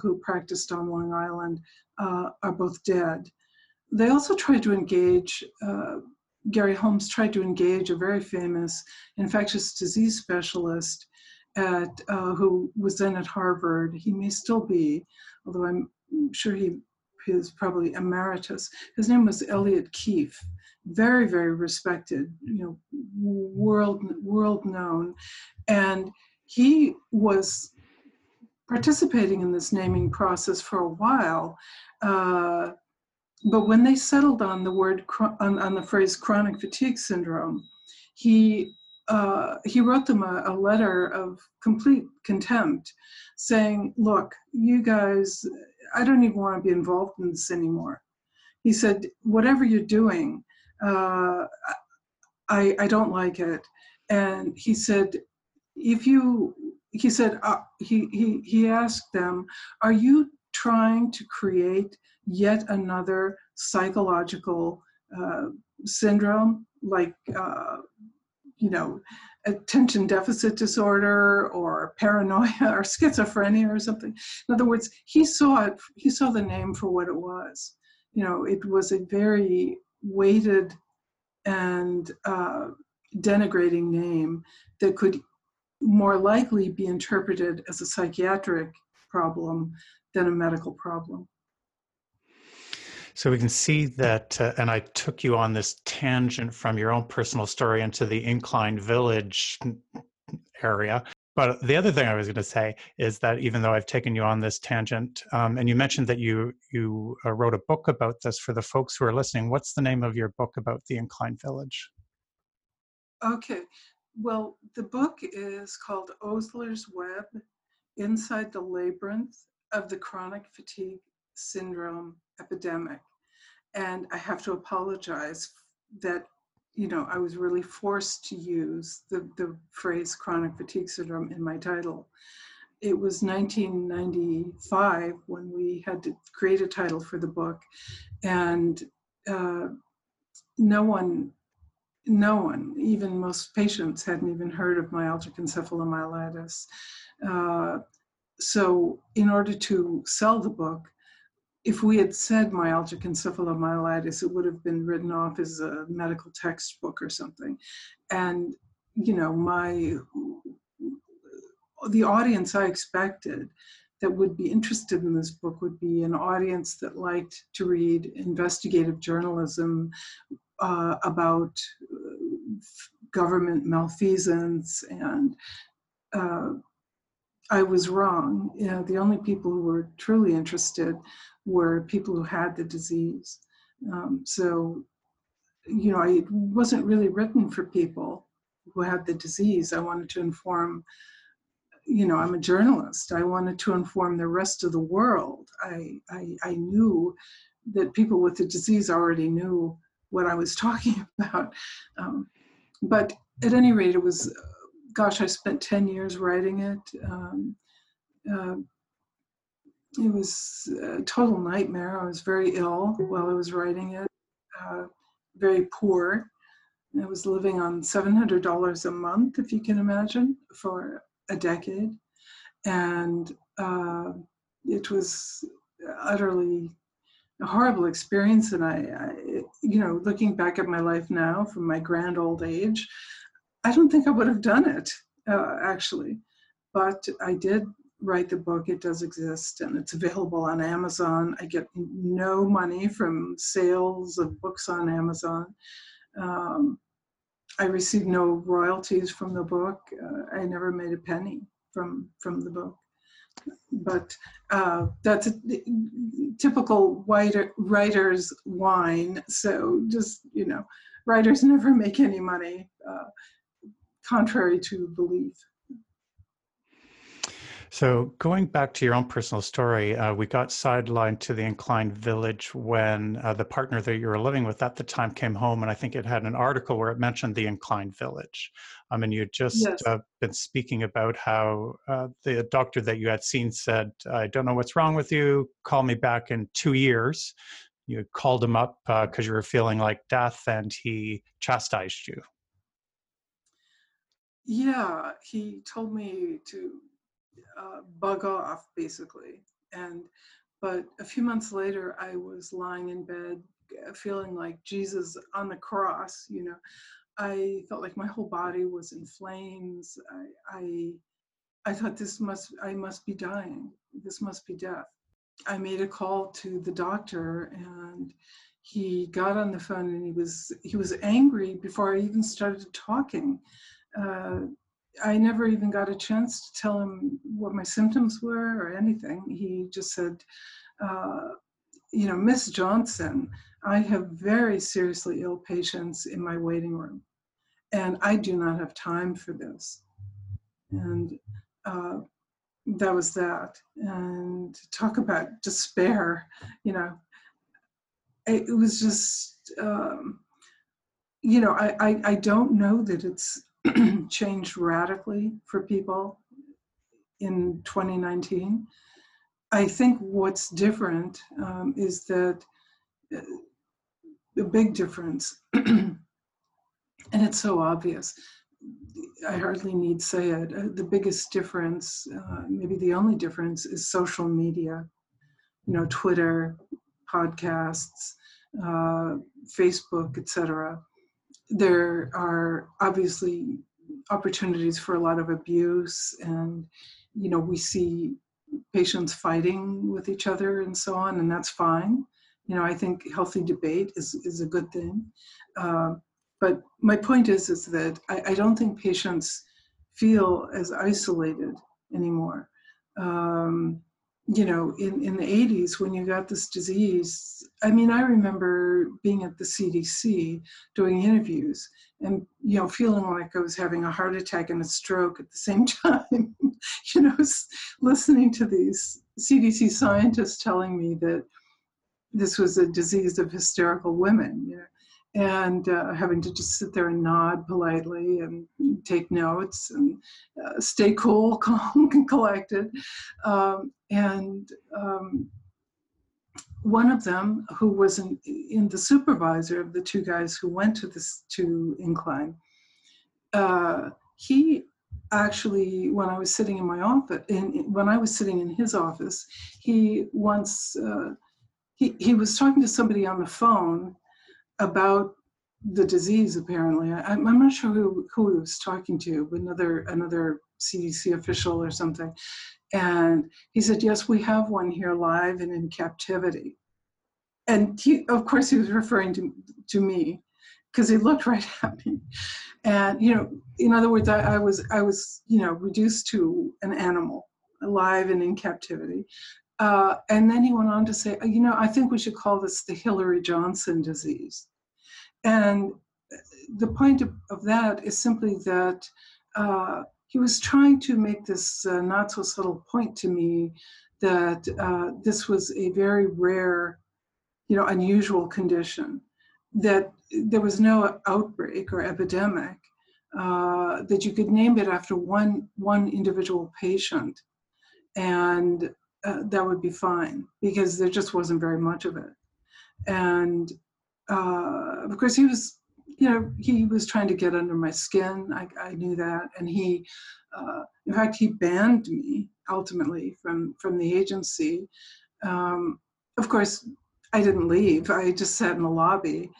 who practiced on Long Island, are both dead. They also tried to engage, Gary Holmes tried to engage a very famous infectious disease specialist who was then at Harvard. He may still be, although I'm sure he is probably emeritus. His name was Elliot Keefe, very, very respected, you know, world known. And he was participating in this naming process for a while, but when they settled on the word, on the phrase chronic fatigue syndrome, he wrote them a letter of complete contempt, saying, look, you guys, I don't even want to be involved in this anymore. He said, whatever you're doing, I don't like it. And he said, he asked them, are you trying to create yet another psychological syndrome, like you know, attention deficit disorder or paranoia or schizophrenia or something? In other words, he saw the name for what it was. You know, it was a very weighted and denigrating name that could more likely be interpreted as a psychiatric problem than a medical problem. So we can see that, and I took you on this tangent from your own personal story into the Incline Village area. But the other thing I was going to say is that even though I've taken you on this tangent, and you mentioned that you wrote a book about this, for the folks who are listening, what's the name of your book about the Incline Village? Okay. Well, the book is called Osler's Web, Inside the Labyrinth of the Chronic Fatigue Syndrome Epidemic. And I have to apologize that, you know, I was really forced to use the phrase chronic fatigue syndrome in my title. It was 1995 when we had to create a title for the book, and no one, even most patients, hadn't even heard of myalgic encephalomyelitis. So in order to sell the book, if we had said myalgic encephalomyelitis, it would have been written off as a medical textbook or something. And, you know, the audience I expected that would be interested in this book would be an audience that liked to read investigative journalism about government malfeasance and I was wrong. You know, the only people who were truly interested were people who had the disease. So, you know, it wasn't really written for people who had the disease. I wanted to inform, you know, I'm a journalist. I wanted to inform the rest of the world. I knew that people with the disease already knew what I was talking about. But at any rate, it was, gosh, I spent 10 years writing it. It was a total nightmare. I was very ill while I was writing it, very poor. I was living on $700 a month, if you can imagine, for a decade. And it was utterly a horrible experience. And I, you know, looking back at my life now from my grand old age, I don't think I would have done it, actually. But I did write the book. It does exist, and it's available on Amazon. I get no money from sales of books on Amazon. I received no royalties from the book. I never made a penny from the book. But that's a typical writer's whine. So just, you know, writers never make any money, contrary to belief. So going back to your own personal story, we got sidelined to the Incline Village when the partner that you were living with at the time came home, and I think it had an article where it mentioned the Incline Village. I mean, you'd just been speaking about how the doctor that you had seen said, I don't know what's wrong with you, call me back in 2 years. You called him up because you were feeling like death, and he chastised you. Yeah, he told me to bug off, basically. But a few months later, I was lying in bed feeling like Jesus on the cross. You know, I felt like my whole body was in flames. I thought I must be dying. This must be death. I made a call to the doctor, and he got on the phone, and he was angry before I even started talking. I never even got a chance to tell him what my symptoms were or anything. He just said, you know, Miss Johnson, I have very seriously ill patients in my waiting room, and I do not have time for this. And that was that. And talk about despair, you know, it was just, you know, I don't know that it's changed radically for people in 2019. I think what's different is that the big difference, and it's so obvious, I hardly need to say it, the biggest difference, maybe the only difference, is social media. You know, Twitter, podcasts, Facebook, etc. There are obviously opportunities for a lot of abuse, and, you know, we see patients fighting with each other and so on, and that's fine. You know, I think healthy debate is a good thing. But my point is that I don't think patients feel as isolated anymore. You know, in the 80s, when you got this disease, I mean, I remember being at the CDC doing interviews and, you know, feeling like I was having a heart attack and a stroke at the same time, you know, listening to these CDC scientists telling me that this was a disease of hysterical women, you know. And having to just sit there and nod politely and take notes and stay cool, calm, and collected. One of them, who was in the supervisor of the two guys who went to Incline, he actually, when I was sitting in my office, when I was sitting in his office, he once he was talking to somebody on the phone about the disease, apparently. I'm not sure who he was talking to, but another CDC official or something. And he said, yes, we have one here live and in captivity. And he, of course, he was referring to me, because he looked right at me. And, you know, in other words, I was, you know, reduced to an animal alive and in captivity. And then he went on to say, you know, I think we should call this the Hillary Johnson disease. And the point of that is simply that he was trying to make this not so subtle point to me that this was a very rare, you know, unusual condition, that there was no outbreak or epidemic, that you could name it after one individual patient, and that would be fine, because there just wasn't very much of it. And of course he was, you know, he was trying to get under my skin. I knew that. And he, in fact, he banned me ultimately from the agency. Of course, I didn't leave. I just sat in the lobby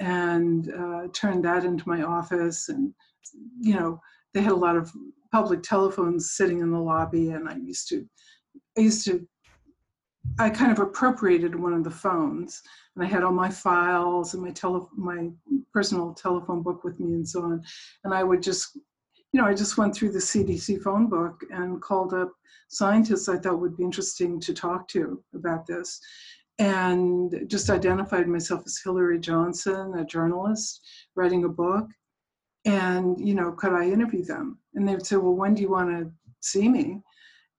and turned that into my office. And, you know, they had a lot of public telephones sitting in the lobby. And I kind of appropriated one of the phones, and I had all my files and my personal telephone book with me and so on. And I would just, you know, I just went through the CDC phone book and called up scientists I thought would be interesting to talk to about this, and just identified myself as Hillary Johnson, a journalist writing a book. And, you know, could I interview them? And they would say, well, when do you want to see me?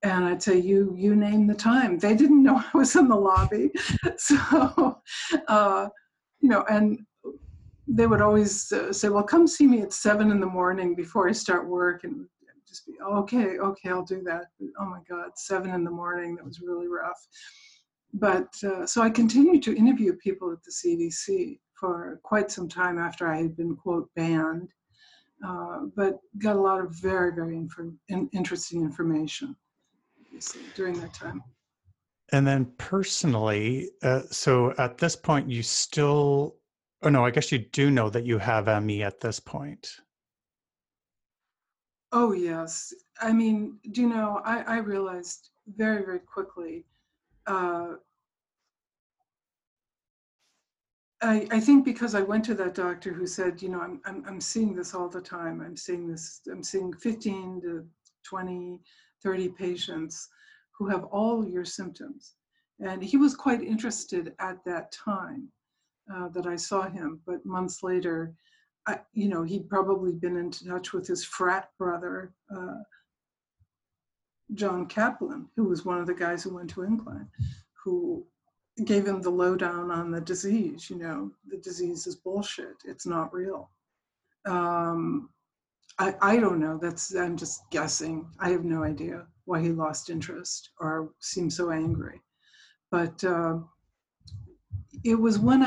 And I'd say, you name the time. They didn't know I was in the lobby. So, you know, and they would always say, well, come see me at 7 in the morning before I start work. And I'd just be, oh, okay, I'll do that. But, oh my God, 7 in the morning, that was really rough. But so I continued to interview people at the CDC for quite some time after I had been, quote, banned, but got a lot of very, very interesting information during that time. And then personally, so at this point, you still, oh no, I guess you do know that you have ME at this point. Oh yes. I mean, do you know, I realized very, very quickly, I think because I went to that doctor who said, you know, I'm seeing this all the time. I'm seeing 15 to 20, 30 patients who have all your symptoms. And he was quite interested at that time that I saw him, but months later, you know, he'd probably been in touch with his frat brother, John Kaplan, who was one of the guys who went to Incline, who gave him the lowdown on the disease. You know, the disease is bullshit. It's not real. I don't know. I'm just guessing. I have no idea why he lost interest or seemed so angry. But it was when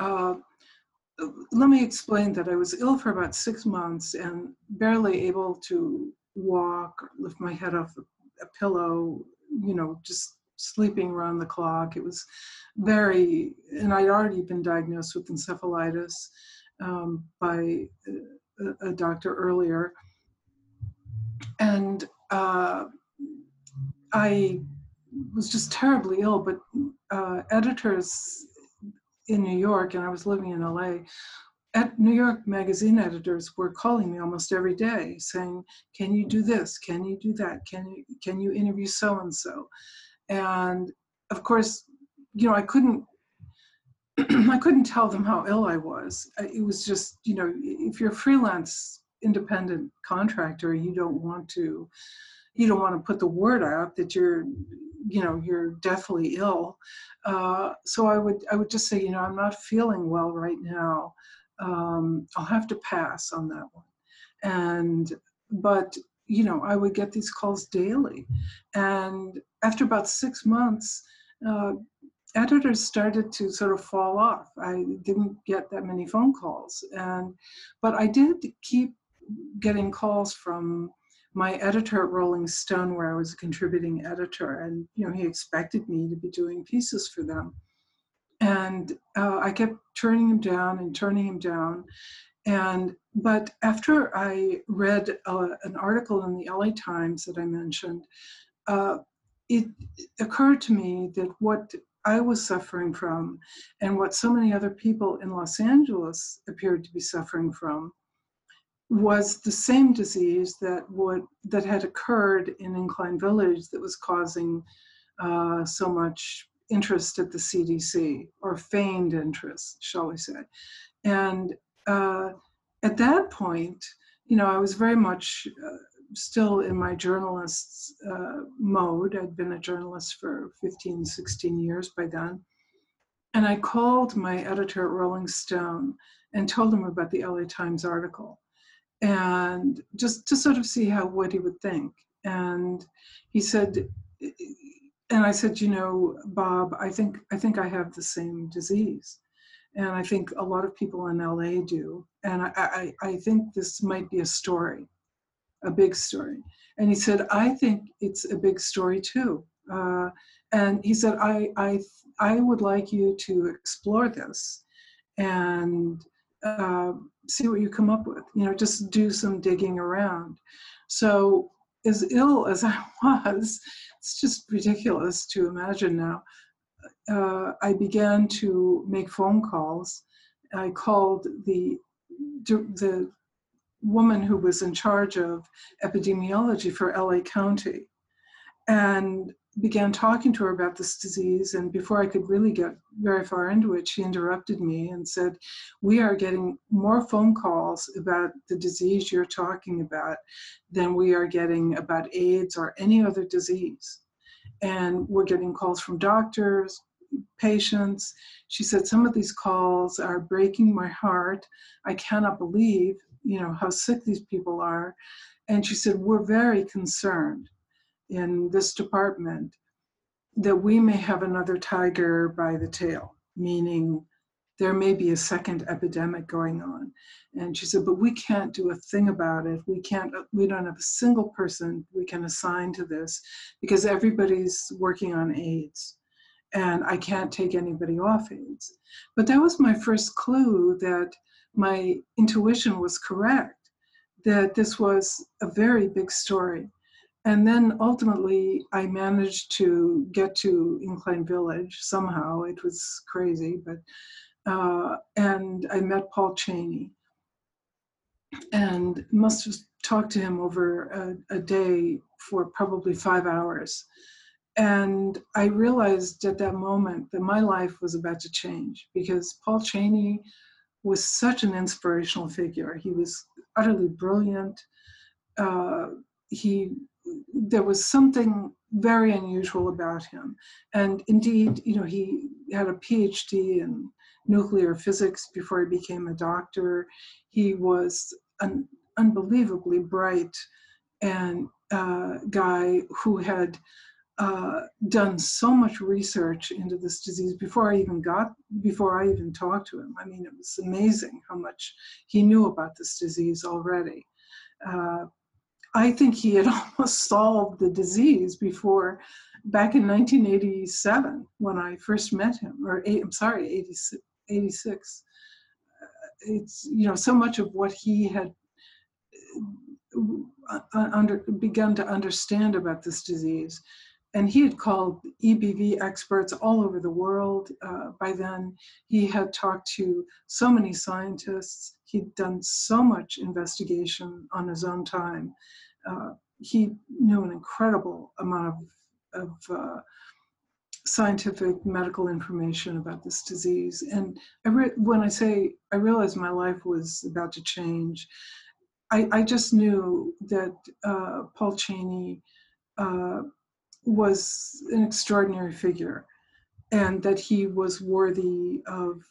let me explain that I was ill for about 6 months and barely able to walk or lift my head off a pillow, you know, just sleeping around the clock. It was very, and I'd already been diagnosed with encephalitis by a doctor earlier. And I was just terribly ill, but editors in New York, and I was living in LA, at New York magazine editors were calling me almost every day saying, can you do this? Can you do that? Can you interview so-and-so? And of course, you know, I couldn't, I couldn't tell them how ill I was. It was just, you know, if you're a freelance independent contractor, you don't want to put the word out that you're, you know, you're deathly ill. So I would just say, you know, I'm not feeling well right now. I'll have to pass on that one. But you know, I would get these calls daily. And after about 6 months, editors started to sort of fall off. I didn't get that many phone calls. But I did keep getting calls from my editor at Rolling Stone, where I was a contributing editor. And, you know, he expected me to be doing pieces for them. And I kept turning him down and turning him down. But after I read an article in the LA Times that I mentioned, it occurred to me that what I was suffering from and what so many other people in Los Angeles appeared to be suffering from was the same disease that had occurred in Incline Village that was causing so much interest at the CDC, or feigned interest, shall we say. And at that point, you know, I was very much still in my journalist's mode. I'd been a journalist for 15, 16 years by then. And I called my editor at Rolling Stone and told him about the LA Times article, and just to sort of see how, what he would think. And he said, and I said, you know, Bob, I think I have the same disease. And I think a lot of people in LA do. And I think this might be a story, a big story. And he said, I think it's a big story too. And he said, I would like you to explore this and see what you come up with, you know, just do some digging around. So as ill as I was, it's just ridiculous to imagine now, I began to make phone calls. I called the woman who was in charge of epidemiology for LA County and began talking to her about this disease. And before I could really get very far into it, she interrupted me and said, we are getting more phone calls about the disease you're talking about than we are getting about AIDS or any other disease. And we're getting calls from doctors, patients. She said, some of these calls are breaking my heart. I cannot believe, you know, how sick these people are. And she said, we're very concerned in this department that we may have another tiger by the tail, meaning there may be a second epidemic going on. And she said, but we can't do a thing about it. We don't have a single person we can assign to this because everybody's working on AIDS and I can't take anybody off AIDS. But that was my first clue that my intuition was correct, that this was a very big story. And then ultimately, I managed to get to Incline Village somehow. It was crazy, but and I met Paul Cheney, and must have talked to him over a day for probably 5 hours. And I realized at that moment that my life was about to change because Paul Cheney was such an inspirational figure. He was utterly brilliant. There was something very unusual about him. And indeed, you know, he had a PhD in nuclear physics before he became a doctor. He was an unbelievably bright and guy who had done so much research into this disease before I even talked to him. I mean, it was amazing how much he knew about this disease already. I think he had almost solved the disease before, back in 1987 when I first met him, or I'm sorry, 86. It's, you know, so much of what he had begun to understand about this disease. And he had called EBV experts all over the world by then. He had talked to so many scientists. He'd done so much investigation on his own time. He knew an incredible amount of scientific medical information about this disease. And when I say I realized my life was about to change, I just knew that Paul Cheney was an extraordinary figure and that he was worthy of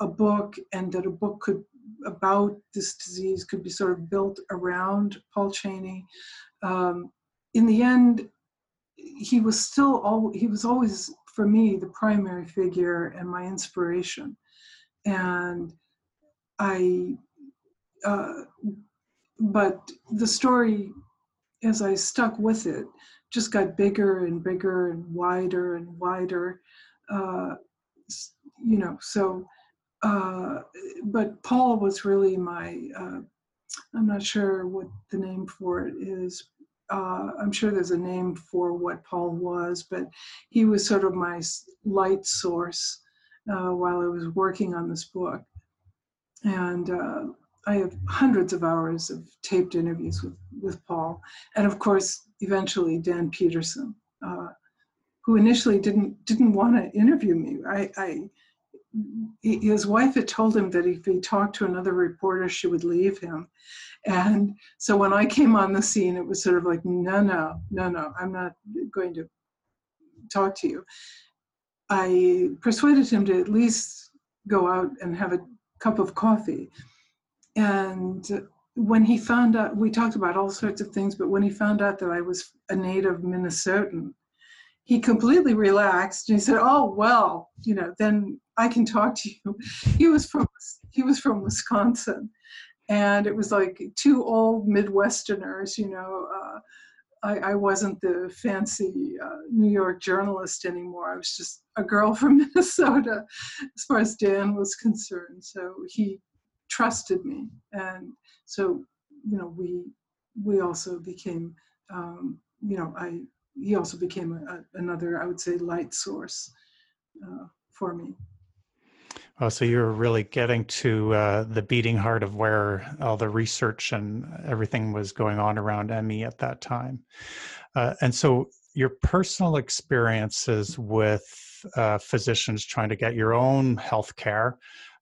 a book, and that a book about this disease could be sort of built around Paul Cheney. In the end, he was still, he was always, for me, the primary figure and my inspiration. And but the story, as I stuck with it, just got bigger and bigger and wider and wider, you know, so, but Paul was really my, I'm not sure what the name for it is. I'm sure there's a name for what Paul was, but he was sort of my light source while I was working on this book. And I have hundreds of hours of taped interviews with Paul, and of course, eventually Dan Peterson, who initially didn't want to interview me. His wife had told him that if he talked to another reporter, she would leave him. And so when I came on the scene, it was sort of like, no, I'm not going to talk to you. I persuaded him to at least go out and have a cup of coffee. And when he found out, we talked about all sorts of things, but when he found out that I was a native Minnesotan, he completely relaxed and he said, oh, well, you know, then I can talk to you. He was from Wisconsin, and it was like two old Midwesterners, you know. I wasn't the fancy New York journalist anymore. I was just a girl from Minnesota as far as Dan was concerned. So he trusted me. And so, you know, we also became, you know, he also became another, I would say, light source for me. Oh, so you're really getting to the beating heart of where all the research and everything was going on around ME at that time. And so your personal experiences with physicians trying to get your own health care,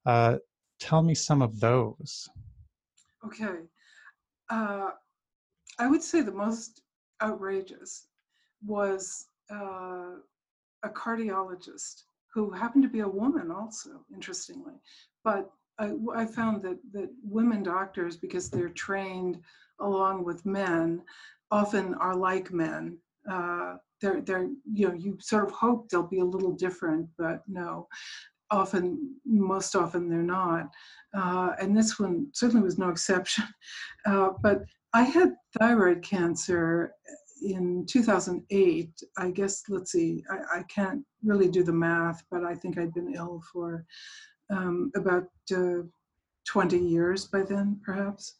tell me some of those. Okay. I would say the most outrageous was a cardiologist who happened to be a woman also, interestingly. But I found that women doctors, because they're trained along with men, often are like men. They're you know, you sort of hope they'll be a little different, but no, most often they're not. And this one certainly was no exception. But I had thyroid cancer in 2008, I guess, let's see, I can't really do the math, but I think I'd been ill for about 20 years by then, perhaps.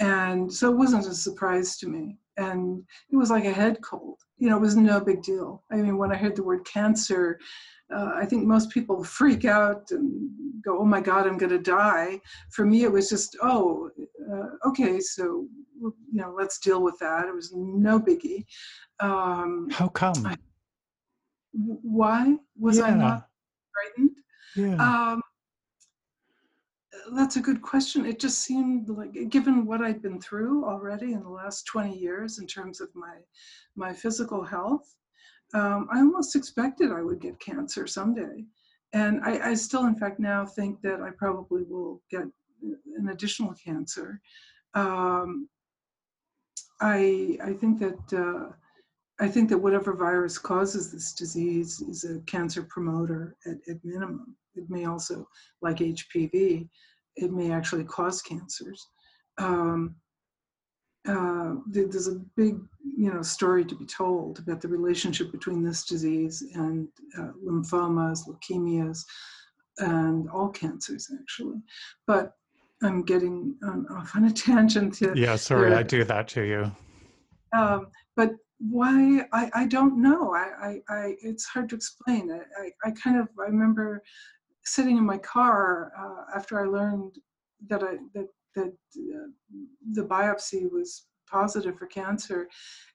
And so it wasn't a surprise to me. And it was like a head cold. You know, it was no big deal. I mean, when I heard the word cancer, I think most people freak out and go, oh my God, I'm going to die. For me, it was just, oh, okay, so, you know, let's deal with that. It was no biggie. How come? Why was I not frightened? Yeah. That's a good question. It just seemed like, given what I'd been through already in the last 20 years in terms of my physical health, I almost expected I would get cancer someday. And I still, in fact, now think that I probably will get an additional cancer. I think that whatever virus causes this disease is a cancer promoter at minimum. It may also, like HPV, it may actually cause cancers. There's a big, you know, story to be told about the relationship between this disease and lymphomas, leukemias, and all cancers, actually. But I'm getting off on a tangent here. Yeah, sorry, I do that to you. But why? I don't know. It's hard to explain. I remember sitting in my car after I learned that the biopsy was positive for cancer,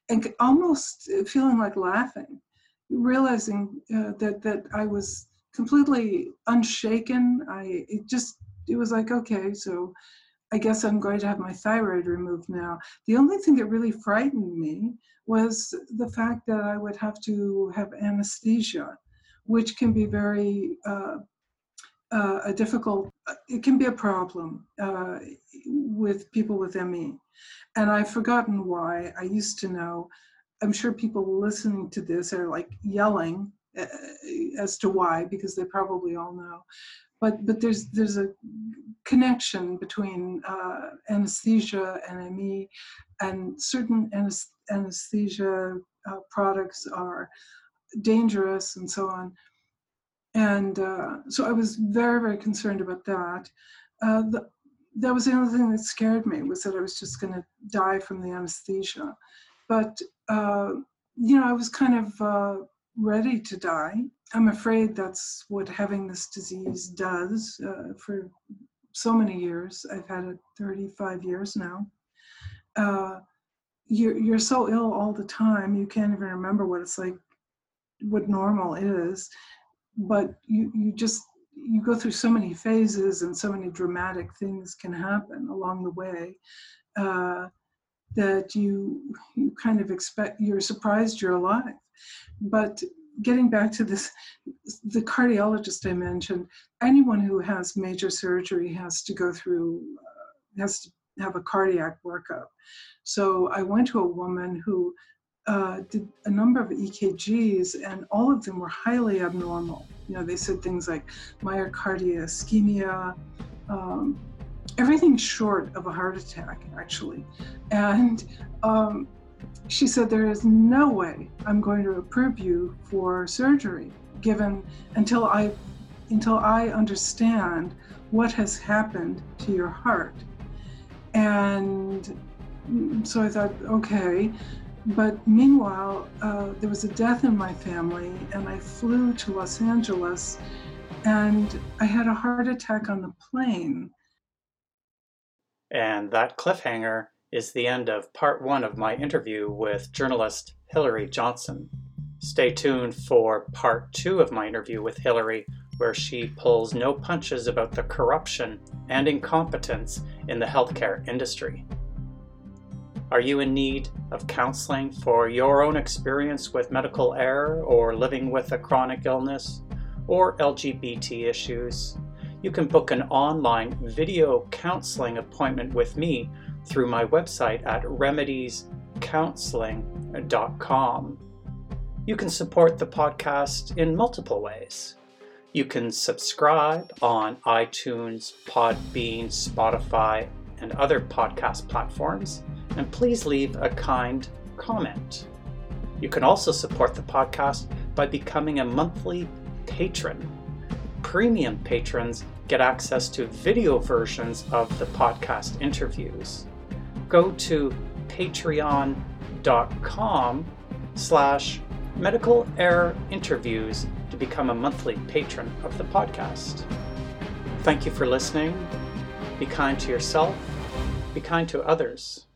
and almost feeling like laughing, realizing that I was completely unshaken. It was like, okay, so I guess I'm going to have my thyroid removed now. The only thing that really frightened me was the fact that I would have to have anesthesia, which can be very a difficult, it can be a problem with people with ME. And I've forgotten why. I used to know. I'm sure people listening to this are like yelling as to why, because they probably all know. But there's a connection between anesthesia and ME, and certain anesthesia products are dangerous and so on. And so I was very, very concerned about that. That was the only thing that scared me, was that I was just going to die from the anesthesia. But, you know, I was kind of ready to die. I'm afraid that's what having this disease does for so many years. I've had it 35 years now. You're so ill all the time, you can't even remember what it's like, what normal is. But you go through so many phases, and so many dramatic things can happen along the way, that you kind of expect, you're surprised you're alive. But getting back to this, the cardiologist I mentioned, anyone who has major surgery has to go through, has to have a cardiac workup. So I went to a woman who did a number of EKGs, and all of them were highly abnormal. You know, they said things like myocardial ischemia, everything short of a heart attack, actually. And she said, there is no way I'm going to approve you for surgery, given until I understand what has happened to your heart. And so I thought, okay. But meanwhile, there was a death in my family, and I flew to Los Angeles, and I had a heart attack on the plane. And that cliffhanger is the end of part one of my interview with journalist Hillary Johnson. Stay tuned for part two of my interview with Hillary, where she pulls no punches about the corruption and incompetence in the healthcare industry. Are you in need of counseling for your own experience with medical error, or living with a chronic illness, or LGBT issues? You can book an online video counseling appointment with me through my website at remediescounseling.com. You can support the podcast in multiple ways. You can subscribe on iTunes, Podbean, Spotify, and other podcast platforms. And please leave a kind comment. You can also support the podcast by becoming a monthly patron. Premium patrons get access to video versions of the podcast interviews. Go to patreon.com/medical error interviews to become a monthly patron of the podcast. Thank you for listening. Be kind to yourself. Be kind to others.